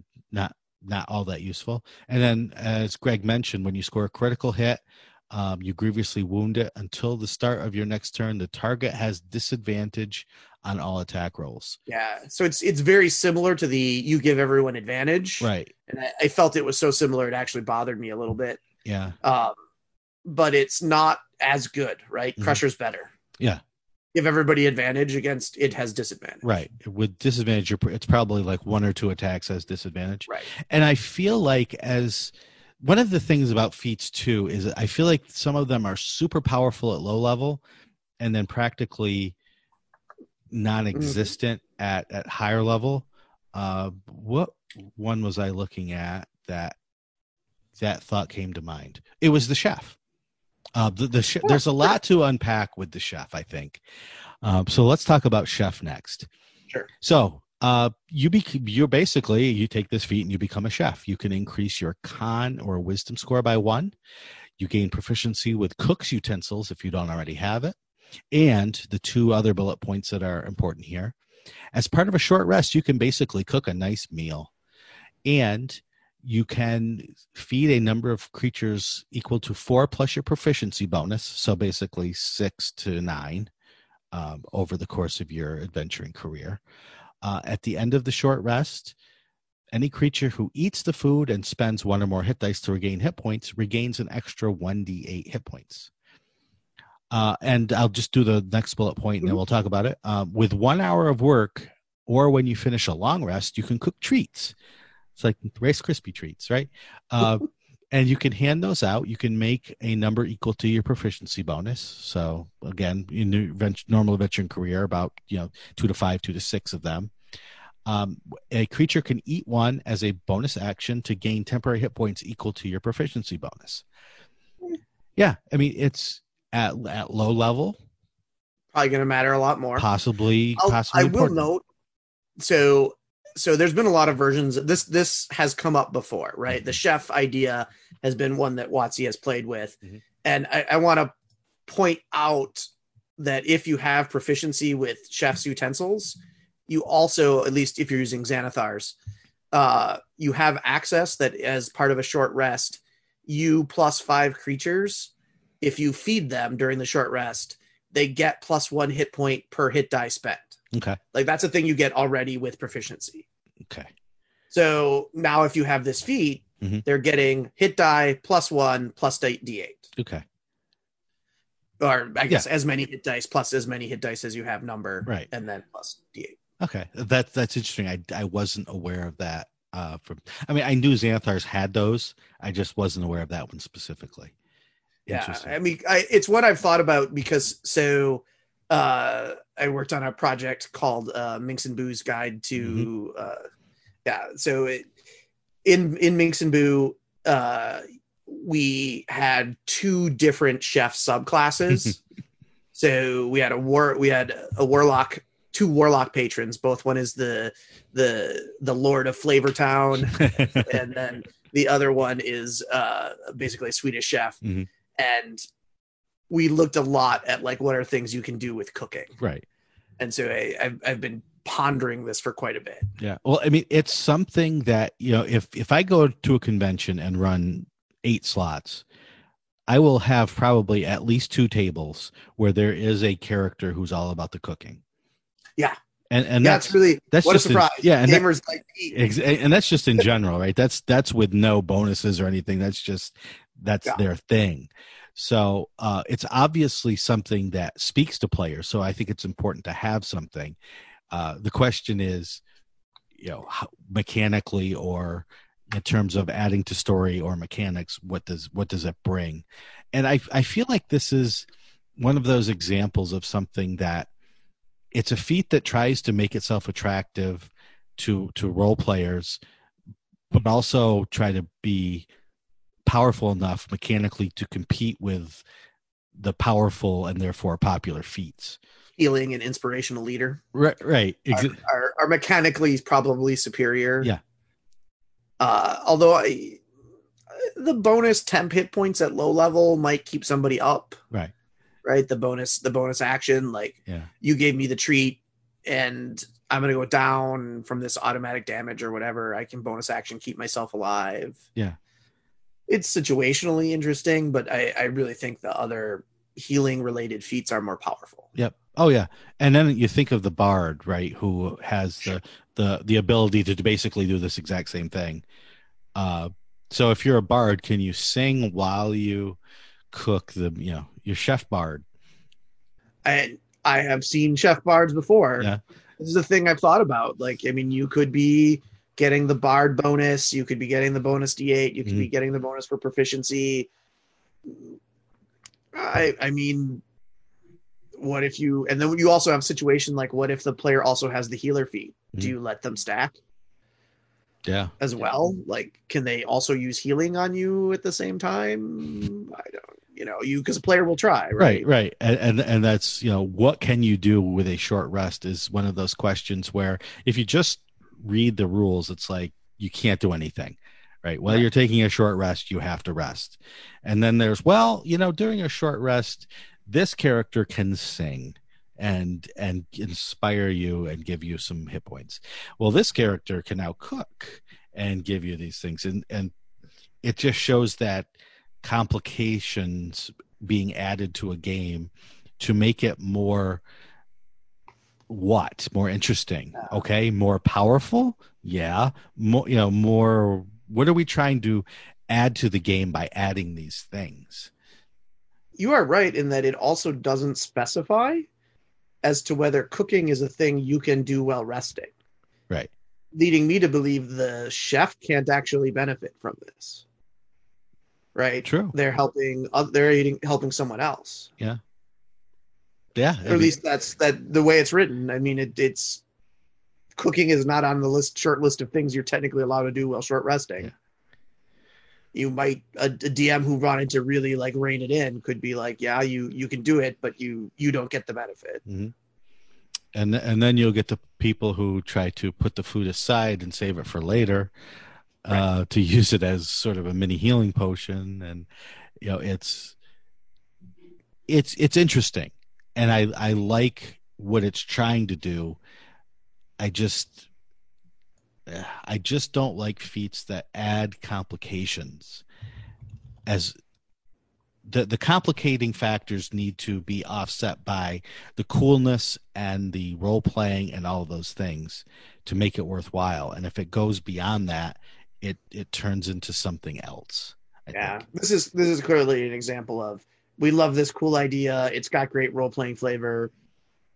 not all that useful. And then, as Greg mentioned, when you score a critical hit, you grievously wound it until the start of your next turn. The target has disadvantage on all attack rolls. Yeah, so it's very similar to the you give everyone advantage. Right. And I felt it was so similar it actually bothered me a little bit. Yeah. But it's not as good, right? Mm-hmm. Crusher's better. Yeah. Give everybody advantage against it has disadvantage. Right. With disadvantage, it's probably like 1 or 2 attacks has disadvantage. Right. And I feel like as one of the things about feats too is I feel like some of them are super powerful at low level and then practically non-existent at higher level. What one was I looking at that thought came to mind? It was the chef. There's a lot to unpack with the chef, I think. So let's talk about chef next. Sure. So you're basically, you take this feat and you become a chef. You can increase your con or wisdom score by 1. You gain proficiency with cook's utensils if you don't already have it. And the 2 other bullet points that are important here. As part of a short rest, you can basically cook a nice meal. And you can feed a number of creatures equal to 4 plus your proficiency bonus, so basically 6 to 9 over the course of your adventuring career. At the end of the short rest, any creature who eats the food and spends 1 or more hit dice to regain hit points regains an extra 1d8 hit points. And I'll just do the next bullet point, and then we'll talk about it. With 1 hour of work, or when you finish a long rest, you can cook treats. It's like Rice Krispie treats, right? And you can hand those out. You can make a number equal to your proficiency bonus. So again, in your normal veteran career, about 2 to 5, 2 to 6 of them. A creature can eat 1 as a bonus action to gain temporary hit points equal to your proficiency bonus. Yeah, I mean it's at low level. Probably going to matter a lot more. Possibly. I will note. So there's been a lot of versions. This has come up before, right? Mm-hmm. The chef idea has been one that WotC has played with. Mm-hmm. And I want to point out that if you have proficiency with chef's utensils, you also, at least if you're using Xanathar's, you have access that as part of a short rest, you plus 5 creatures, if you feed them during the short rest, they get plus 1 hit point per hit die spent. Okay. Like that's a thing you get already with proficiency. Okay. So now if you have this feat, they're getting hit die plus 1 plus D8. Okay. Or I guess as many hit dice plus as many hit dice as you have number. Right. And then plus D8. Okay, that's interesting. I wasn't aware of that. I knew Xanthar's had those. I just wasn't aware of that one specifically. Yeah, I mean, it's what I've thought about because I worked on a project called Minx and Boo's Guide to. Mm-hmm. So in Minx and Boo, we had two different chef subclasses. So we had a warlock, two warlock patrons. Both one is the Lord of Flavortown, and then the other one is basically a Swedish chef. Mm-hmm. And we looked a lot at like what are things you can do with cooking, right? And so I've been pondering this for quite a bit. Yeah, well, I mean, it's something that if I go to a convention and run 8 slots, I will have probably at least 2 tables where there is a character who's all about the cooking. Yeah. And that's really, that's what a surprise. Gamers like me. And that's just in general, right? That's with no bonuses or anything. That's their thing. So it's obviously something that speaks to players. So I think it's important to have something. The question is, how, mechanically or in terms of adding to story or mechanics, what does it bring? And I feel like this is one of those examples of something that it's a feat that tries to make itself attractive to role players, but also try to be powerful enough mechanically to compete with the powerful and therefore popular feats. Healing and inspirational leader. Right. Are mechanically probably superior. Yeah. Although the bonus temp hit points at low level might keep somebody up. Right. The bonus action, you gave me the treat and I'm going to go down from this automatic damage or whatever. I can bonus action, keep myself alive. Yeah. It's situationally interesting, but I really think the other healing related feats are more powerful. Yep. Oh yeah. And then you think of the bard, right? Who has the ability to basically do this exact same thing. So if you're a bard, can you sing while you cook your chef bard? I have seen chef bards before. Yeah. This is a thing I've thought about. You could be getting the bard bonus. You could be getting the bonus D8. You could be getting the bonus for proficiency. What if you, and then you also have a situation like, what if the player also has the healer feat? Mm-hmm. Do you let them stack? Yeah. As well? Can they also use healing on you at the same time? I don't, because a player will try, right? Right. And that's, what can you do with a short rest is one of those questions where if you just read the rules, it's like, you can't do anything. Right. While you're taking a short rest, you have to rest. And then there's, during a short rest, this character can sing and inspire you and give you some hit points. Well, this character can now cook and give you these things. And it just shows that complications being added to a game to make it more interesting. Okay. More powerful. Yeah. More, what are we trying to add to the game by adding these things? You are right in that it also doesn't specify as to whether cooking is a thing you can do while resting. Right. Leading me to believe the chef can't actually benefit from this. Right. True. They're helping. They're helping someone else. Yeah. Yeah. Or at least that's the way it's written. I mean, it's. Cooking is not on the short list of things you're technically allowed to do while short resting. Yeah. You might, a DM who wanted to really rein it in could be like, yeah, you can do it, but you don't get the benefit. Mm-hmm. And then you'll get the people who try to put the food aside and save it for later, right, to use it as sort of a mini healing potion. And, it's interesting. And I like what it's trying to do. I just don't like feats that add complications, as the complicating factors need to be offset by the coolness and the role playing and all of those things to make it worthwhile. And if it goes beyond that, it turns into something else. I think. This is clearly an example of, we love this cool idea. It's got great role playing flavor,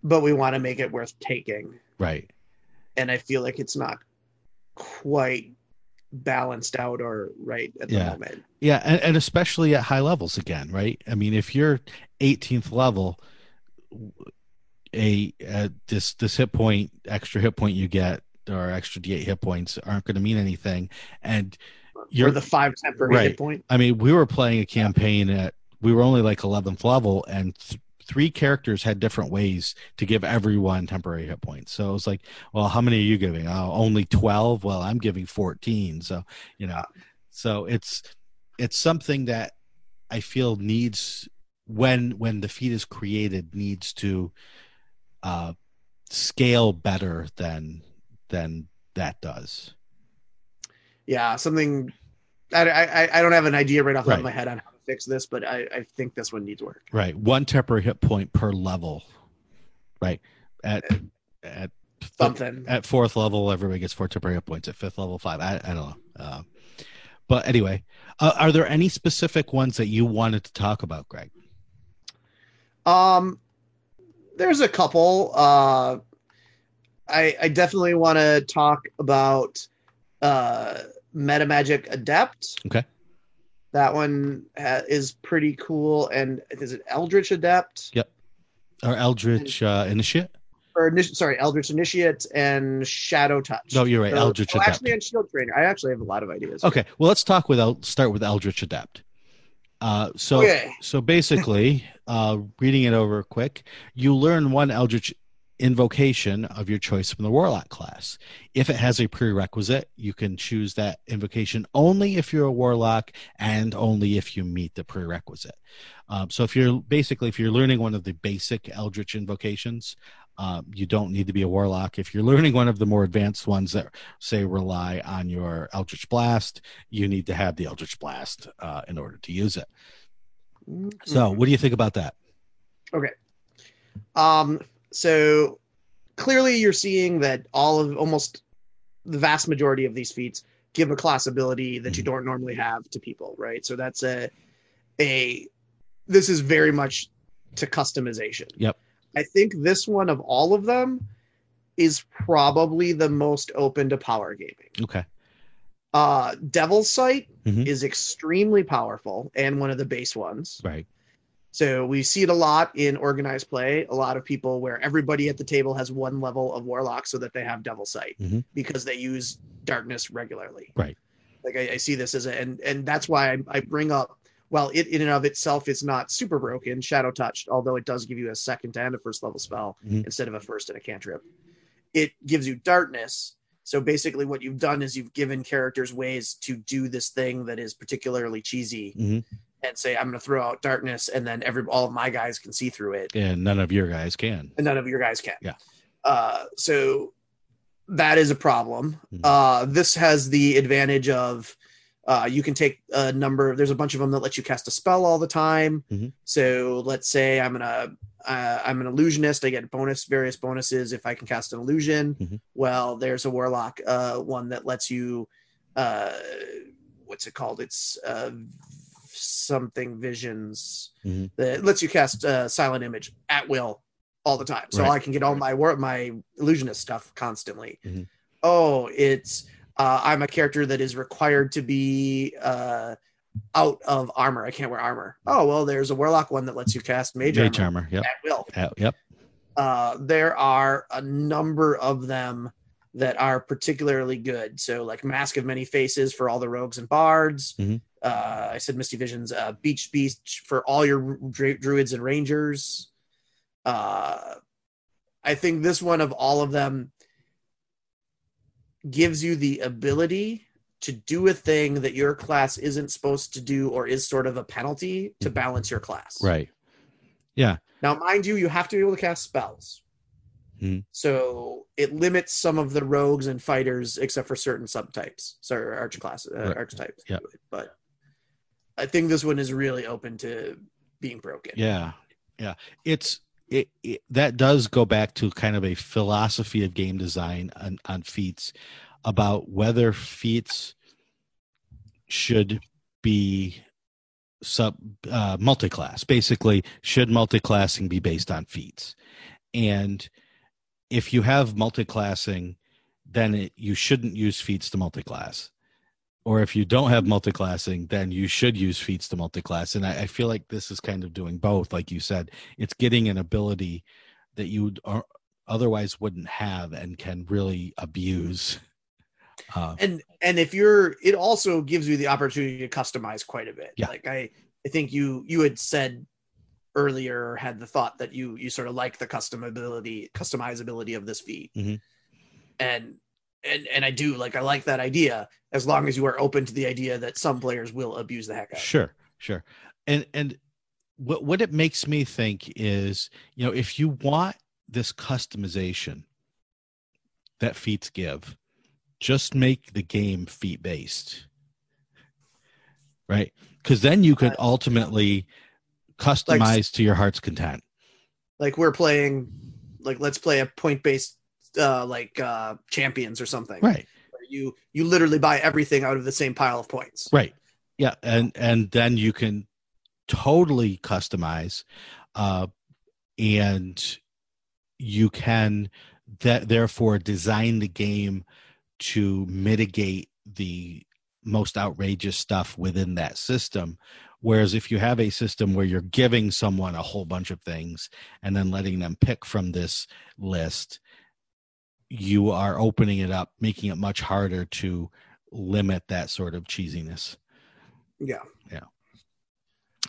but we want to make it worth taking. Right. and I feel like it's not quite balanced out or right at the moment. Yeah, and especially at high levels again, right? I mean, if you're 18th level, this hit point, extra hit point you get, or extra D8 hit points aren't going to mean anything. And you're the 5 temporary hit point. I mean, we were playing a campaign we were only like 11th level, and 3 characters had different ways to give everyone temporary hit points. So it was like, well, how many are you giving? Oh, only 12. Well, I'm giving 14. So, you know, so it's something that I feel needs, when the feat is created, needs to scale better than that does. Yeah, something I don't have an idea right off the top of my head on how to fix this, but I think this one needs work. Right, 1 temporary hit point per level. Right, at something at 4th level, everybody gets 4 temporary hit points. At 5th level, 5. I don't know. But anyway, are there any specific ones that you wanted to talk about, Greg? There's a couple. I definitely want to talk about Metamagic Adept. Okay. That one is pretty cool. And is it Eldritch Adept? Yep. Or Eldritch Initiate? Eldritch Initiate and Shadow Touch. No, you're right. Eldritch Adept. Actually, and Shield Trainer. I actually have a lot of ideas. Okay. Well, let's start with Eldritch Adept. So basically, reading it over quick, you learn 1 Eldritch invocation of your choice from the Warlock class. If it has a prerequisite, you can choose that invocation only if you're a Warlock and only if you meet the prerequisite. So if you're learning one of the basic Eldritch invocations, you don't need to be a Warlock. If you're learning one of the more advanced ones that, say, rely on your Eldritch Blast, you need to have the Eldritch Blast in order to use it. So what do you think about that? Okay. So clearly you're seeing that almost the vast majority of these feats give a class ability that you don't normally have to people, right? So that's this is very much to customization. Yep. I think this one of all of them is probably the most open to power gaming. Okay. Devil's Sight is extremely powerful and one of the base ones. Right. So we see it a lot in organized play, a lot of people where everybody at the table has 1 level of Warlock so that they have Devil's Sight because they use darkness regularly. Right. Like I see this as and that's why I bring up, while it in and of itself is not super broken, Shadow Touch, although it does give you a 2nd and a 1st level spell instead of a 1st and a cantrip. It gives you darkness. So basically what you've done is you've given characters ways to do this thing that is particularly cheesy and say, I'm going to throw out darkness, and then all of my guys can see through it. And none of your guys can. Yeah. So that is a problem. This has the advantage of you can take a number. There's a bunch of them that let you cast a spell all the time. So let's say I'm an illusionist. I get various bonuses if I can cast an illusion. Well, there's a Warlock one that lets you, what's it called? It's something visions that lets you cast silent image at will all the time. So I can get all my illusionist stuff constantly. I'm a character that is required to be out of armor. I can't wear armor. Oh, well, there's a Warlock one that lets you cast mage armor. Yep. At will. Yep. There are a number of them that are particularly good. So like Mask of Many Faces for all the rogues and bards. I said Misty Visions, Beach Beast for all your druids and rangers. I think this one of all of them gives you the ability to do a thing that your class isn't supposed to do or is sort of a penalty to balance your class. Right. Yeah. Now, mind you, you have to be able to cast spells. So it limits some of the rogues and fighters, except for certain subtypes, sorry, archetypes. Yeah. But I think this one is really open to being broken. Yeah, yeah. It that does go back to kind of a philosophy of game design on feats, about whether feats should be multi-class. Basically, should multi-classing be based on feats? And if you have multi-classing, then you shouldn't use feats to multiclass. Or if you don't have multiclassing, then you should use feats to multiclass. And I feel like this is kind of doing both. Like you said, it's getting an ability that you otherwise wouldn't have and can really abuse. And if you're, it also gives you the opportunity to customize quite a bit. Yeah. Like I think you had said earlier, had the thought that you sort of like the customizability of this feat. Mm-hmm. And I do, like, I like that idea, as long as you are open to the idea that some players will abuse the heck out of it. Sure. And what it makes me think is, you know, if you want this customization that feats give, just make the game feat based, right? Because then you could ultimately customize to your heart's content. Like we're playing, like let's play a point based champions or something, right? Where you literally buy everything out of the same pile of points, right? Yeah, and then you can totally customize, and you can therefore design the game to mitigate the most outrageous stuff within that system. Whereas if you have a system where you're giving someone a whole bunch of things and then letting them pick from this list, you are opening it up, making it much harder to limit that sort of cheesiness. Yeah.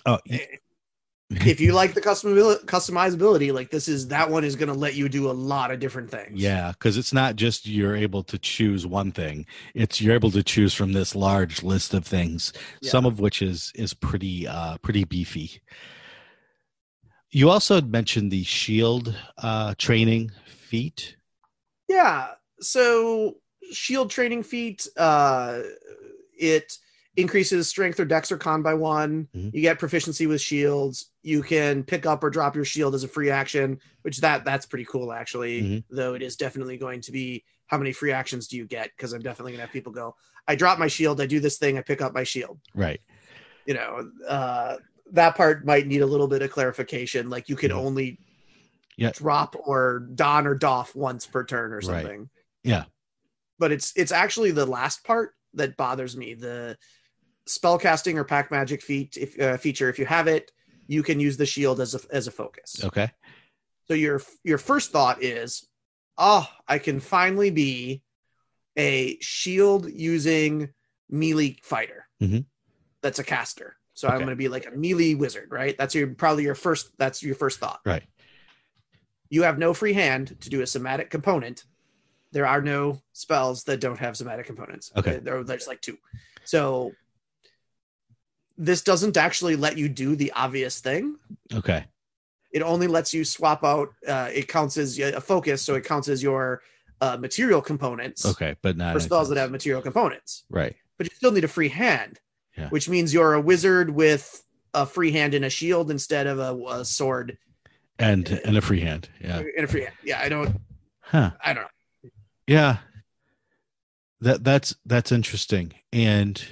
Oh, if you like the customizability, like this is, that one is going to let you do a lot of different things. Yeah. Cause it's not just, you're able to choose one thing. It's you're able to choose from this large list of things, some of which is pretty beefy. You also had mentioned the shield training feat. Yeah, so shield training feat, it increases strength or dex or con by one. Mm-hmm. You get proficiency with shields. You can pick up or drop your shield as a free action, which that's pretty cool, actually, though it is definitely going to be how many free actions do you get, because I'm definitely going to have people go, I drop my shield, I do this thing, I pick up my shield. Right. You know, that part might need a little bit of clarification. Like you can only... Yeah. Drop or don or doff once per turn or something. Right. Yeah. But it's actually the last part that bothers me. The spellcasting or pack magic feature, if you have it, you can use the shield as a focus. Okay. So your first thought is, I can finally be a shield using melee fighter. Mm-hmm. That's a caster. So I'm going to be like a melee wizard, right? That's your first thought. Right. You have no free hand to do a somatic component. There are no spells that don't have somatic components. Okay. There's like two. So this doesn't actually let you do the obvious thing. Okay. It only lets you swap out. It counts as a focus. So it counts as your material components. Okay. But not for spells that have material components. Right. But you still need a free hand, which means you're a wizard with a free hand and a shield instead of a sword. And a free hand. Yeah. And a free hand. Yeah. I don't know. Yeah. That's interesting. And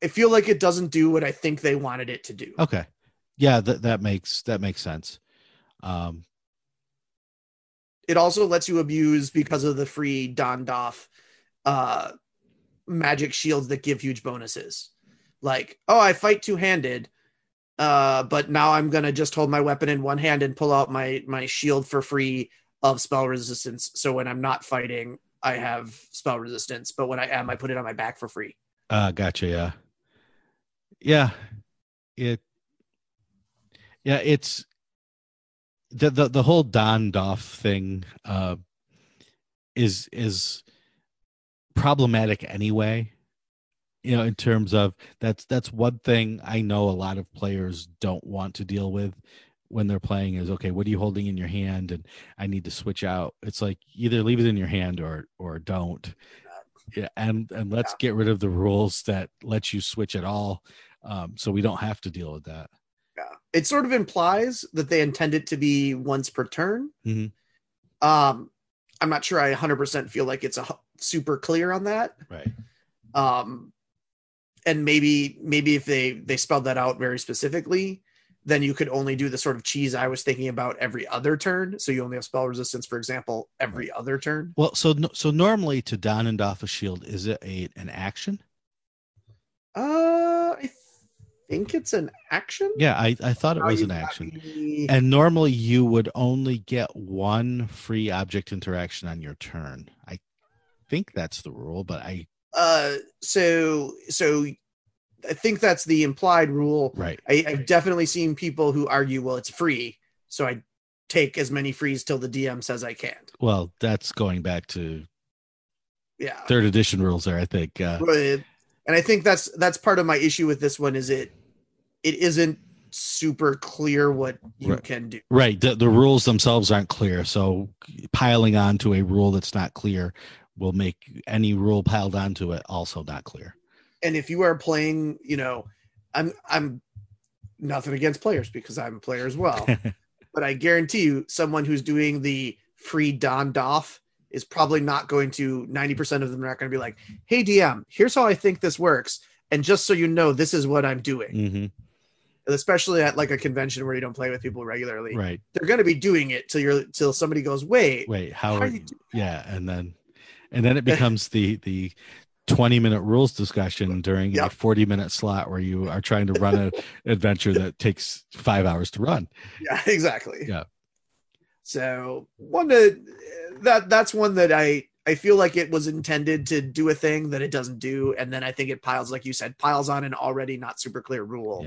I feel like it doesn't do what I think they wanted it to do. Okay. Yeah. That makes sense. It also lets you abuse, because of the free Don Doff, magic shields that give huge bonuses. Like, I fight two-handed. But now I'm going to just hold my weapon in one hand and pull out my shield for free of spell resistance. So when I'm not fighting, I have spell resistance, but when I am, I put it on my back for free. Gotcha. Yeah. Yeah. It's the whole Don Doff thing, is problematic anyway. You know, in terms of that's one thing I know a lot of players don't want to deal with when they're playing is, okay, what are you holding in your hand? And I need to switch out. It's like either leave it in your hand or don't. Yeah, and let's get rid of the rules that let you switch at all, so we don't have to deal with that. Yeah, it sort of implies that they intend it to be once per turn. Mm-hmm. I'm not sure I 100% feel like it's super clear on that. Right. And maybe if they spelled that out very specifically, then you could only do the sort of cheese I was thinking about every other turn. So you only have spell resistance, for example, every other turn. Well, so normally to don and doff a shield, is it an action? I think it's an action. Yeah, I thought it was an action. And normally you would only get one free object interaction on your turn. I think that's the rule, but so I think that's the implied rule. Right. I've definitely seen people who argue, well, it's free, so I take as many frees till the DM says I can't. Well, that's going back to third edition rules there, I think. And I think that's part of my issue with this one is it isn't super clear what you can do. Right. The rules themselves aren't clear. So piling onto a rule that's not clear will make any rule piled onto it also not clear. And if you are playing, I'm nothing against players because I'm a player as well, but I guarantee you someone who's doing the free Don Doff is probably not going to, 90% of them are not going to be like, hey DM, here's how I think this works. And just so you know, this is what I'm doing. Mm-hmm. Especially at like a convention where you don't play with people regularly. Right. They're going to be doing it till somebody goes, wait, how are you doing? Yeah. And then it becomes the 20-minute rules discussion during a 40-minute slot where you are trying to run an adventure that takes 5 hours to run. Yeah, exactly. Yeah. So that's one that I feel like it was intended to do a thing that it doesn't do. And then I think it piles, like you said, piles on an already not super clear rule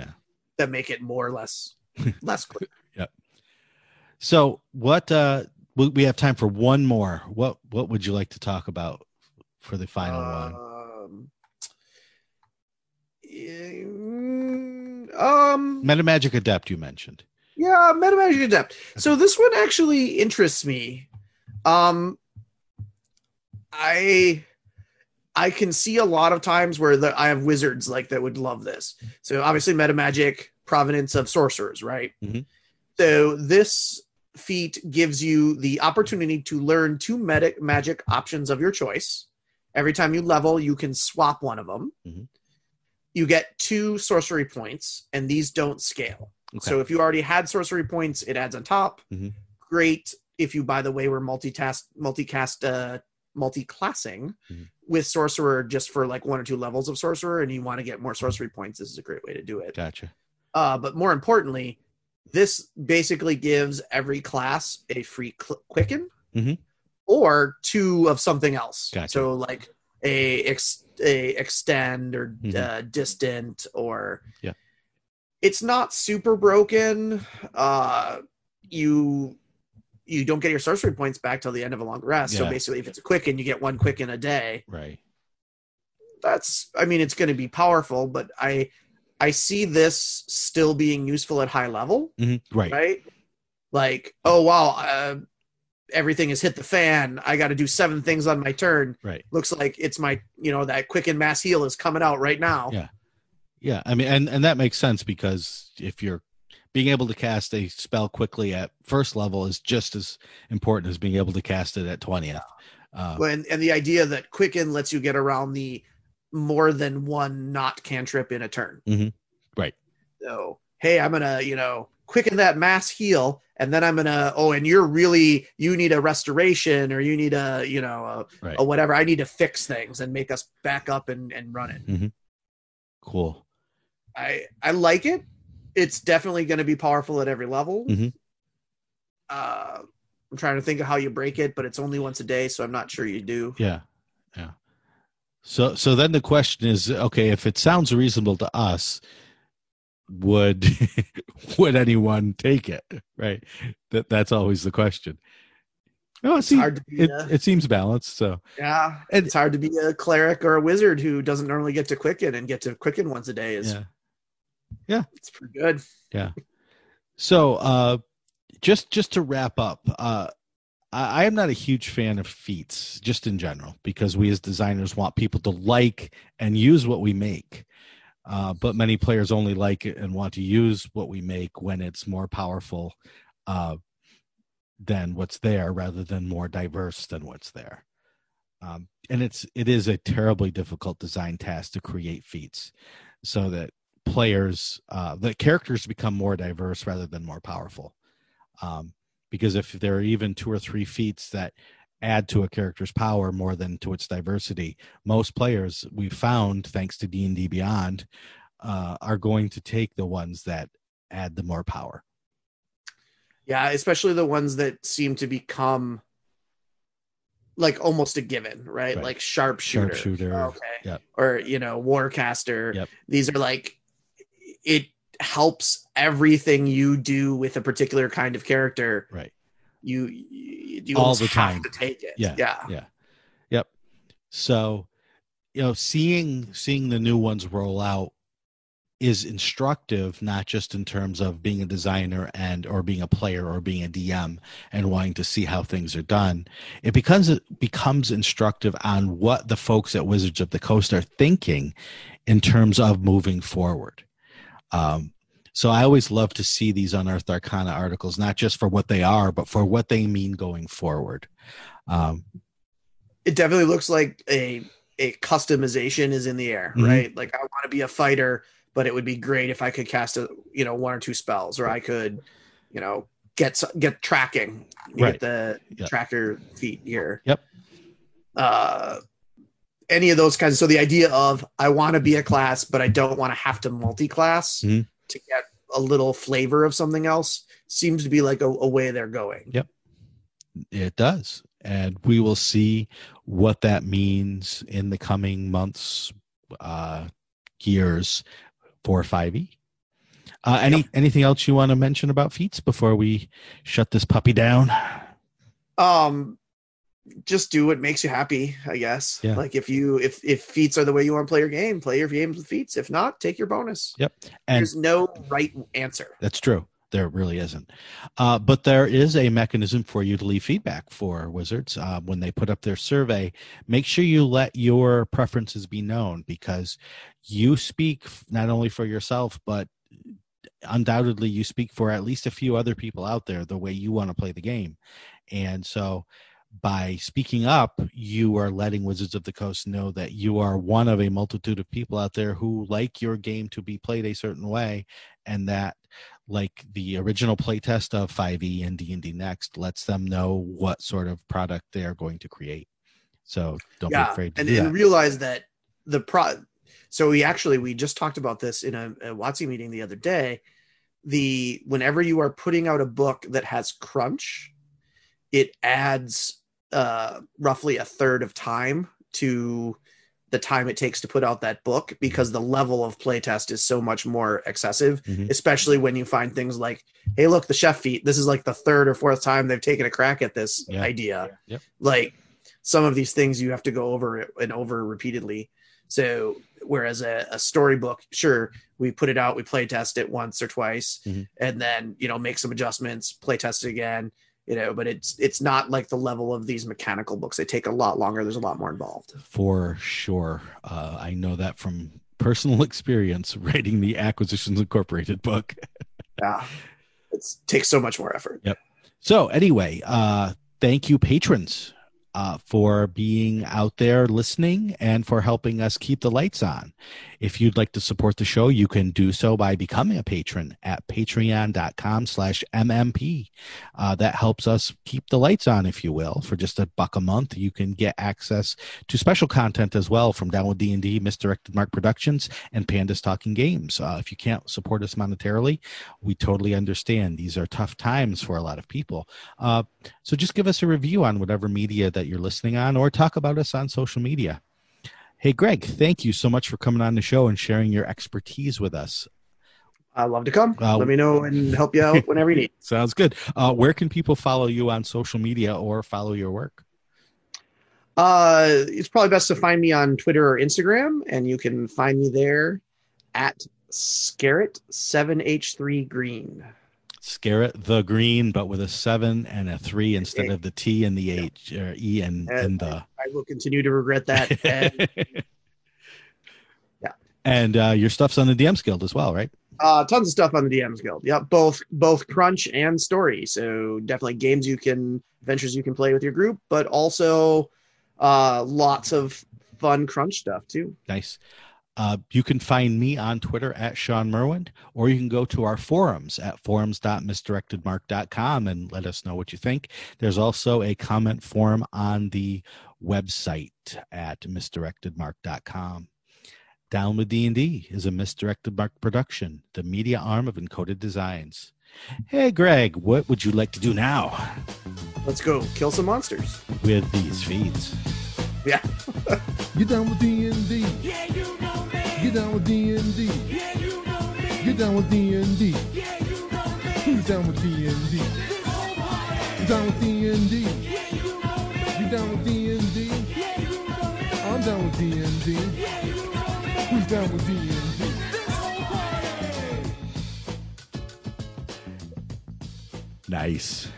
that make it more or less clear. Yeah. So what, we have time for one more. What would you like to talk about for the final one? Metamagic Adept you mentioned. Yeah, Metamagic Adept. Okay. So this one actually interests me. I can see a lot of times where I have wizards like that would love this. So obviously Metamagic, provenance of sorcerers, right? Mm-hmm. So this feat gives you the opportunity to learn two magic options of your choice. Every time you level, you can swap one of them. Mm-hmm. You get 2 sorcery points, and these don't scale. Okay. So if you already had sorcery points, it adds on top. Mm-hmm. Great. If you, by the way, were multi-classing mm-hmm. with sorcerer just for like 1 or 2 levels of sorcerer, and you want to get more sorcery points, this is a great way to do it. Gotcha. But more importantly, this basically gives every class a free quicken. Mm-hmm. Or 2 of something else. Gotcha. So like a extend or distant or it's not super broken. You don't get your sorcery points back till the end of a long rest. Yeah. So basically if it's a quicken, you get 1 quicken a day. Right. It's going to be powerful, but I see this still being useful at high level. Mm-hmm. Right. Like, oh wow. Everything has hit the fan. I got to do 7 things on my turn. Right. Looks like it's my, that quick and mass heal is coming out right now. Yeah. Yeah. And that makes sense because if you're being able to cast a spell quickly at first level is just as important as being able to cast it at 20th. And the idea that quicken lets you get around the more than one not cantrip in a turn. Mm-hmm. Right. So, hey, I'm going to, quicken that mass heal. And then I'm going to, you need a restoration or you need a whatever. I need to fix things and make us back up and run it. Mm-hmm. Cool. I like it. It's definitely going to be powerful at every level. Mm-hmm. I'm trying to think of how you break it, but it's only once a day. So I'm not sure you do. Yeah. Yeah. So then the question is, okay, if it sounds reasonable to us, would anyone take it? Right. That's always the question. No, it seems balanced. So yeah, and it's hard to be a cleric or a wizard who doesn't normally get to quicken and get to quicken once a day. Yeah, it's pretty good. Yeah. So just to wrap up, I am not a huge fan of feats just in general because we as designers want people to like and use what we make. But many players only like it and want to use what we make when it's more powerful than what's there rather than more diverse than what's there. And it is a terribly difficult design task to create feats so that players, the characters become more diverse rather than more powerful. Because if there are even 2 or 3 feats that add to a character's power more than to its diversity, most players we've found, thanks to D&D Beyond, are going to take the ones that add the more power. Yeah, especially the ones that seem to become like almost a given, right? Like sharpshooter. Oh, okay. Yep. Or, warcaster. Yep. These are like, it helps everything you do with a particular kind of character. Right. You all the time have to take it. Yeah. Yep. So, seeing the new ones roll out is instructive, not just in terms of being a designer or being a player or being a DM and wanting to see how things are done. It becomes instructive on what the folks at Wizards of the Coast are thinking in terms of moving forward. So I always love to see these Unearthed Arcana articles, not just for what they are, but for what they mean going forward. It definitely looks like a customization is in the air, mm-hmm. right? Like, I want to be a fighter, but it would be great if I could cast 1 or 2 spells, or I could, get tracking, right. Get the tracker feat here. Yep. Any of those kinds. So the idea of, I want to be a class, but I don't want to have to multi-class mm-hmm. to get a little flavor of something else seems to be like a way they're going. Yep. It does. And we will see what that means in the coming months, years, for 5e. Anything else you want to mention about feats before we shut this puppy down? Just do what makes you happy, I guess. Yeah. Like, if feats are the way you want to play your game, play your games with feats. If not, take your bonus. Yep. And there's no right answer. That's true. There really isn't. But there is a mechanism for you to leave feedback for Wizards. When they put up their survey, make sure you let your preferences be known, because you speak not only for yourself, but undoubtedly you speak for at least a few other people out there the way you want to play the game. And so by speaking up, you are letting Wizards of the Coast know that you are one of a multitude of people out there who like your game to be played a certain way, and that, like the original playtest of 5e and D&D Next lets them know what sort of product they are going to create. So don't be afraid to do that. And realize that so we just talked about this in a WotC meeting the other day. Whenever you are putting out a book that has crunch, it adds roughly a third of time to the time it takes to put out that book, because the level of playtest is so much more excessive, mm-hmm. especially when you find things like, hey, look, the chef feat, this is like the 3rd or 4th time they've taken a crack at this idea. Yeah. Yep. Like, some of these things you have to go over and over repeatedly. So whereas a storybook, sure, we put it out, we playtest it once or twice, mm-hmm. and then, make some adjustments, playtest it again, but it's not like the level of these mechanical books. They take a lot longer. There's a lot more involved. For sure. I know that from personal experience writing the Acquisitions Incorporated book. Yeah. It takes so much more effort. Yep. So anyway, thank you, patrons, for being out there listening and for helping us keep the lights on. If you'd like to support the show, you can do so by becoming a patron at patreon.com/MMP. That helps us keep the lights on, if you will. For just $1 a month, you can get access to special content as well from Down with D&D, Misdirected Mark Productions, and Pandas Talking Games. If you can't support us monetarily, we totally understand. These are tough times for a lot of people. So just give us a review on whatever media that you're listening on, or talk about us on social media. Hey, Greg, thank you so much for coming on the show and sharing your expertise with us. I love to come. Let me know and help you out whenever you need. Sounds good. Where can people follow you on social media or follow your work? It's probably best to find me on Twitter or Instagram, and you can find me there at Scarrett7H3Green. Scarrett the Green, but with a 7 and a 3 instead of the T and the H or E and the. I will continue to regret that. And your stuff's on the DMs Guild as well, right? Tons of stuff on the DMs Guild. Yep, both crunch and story. So definitely adventures you can play with your group, but also lots of fun crunch stuff too. Nice. You can find me on Twitter at Sean Merwin, or you can go to our forums at forums.misdirectedmark.com and let us know what you think. There's also a comment form on the website at misdirectedmark.com. Down with D&D is a Misdirected Mark production, the media arm of Encoded Designs. Hey, Greg, what would you like to do now? Let's go kill some monsters. With these feeds. Yeah. Get down with D&D. Yeah, you know me. Get down with D&D. Yeah, you know me. Get down with D&D. Yeah, you know me. Who's down with D&D? Get down with D&D. Yeah, you know me. Get down with D&D. Yeah, you know me. I'm down with D&D. Yeah, you know me. Who's down with D&D? Nice.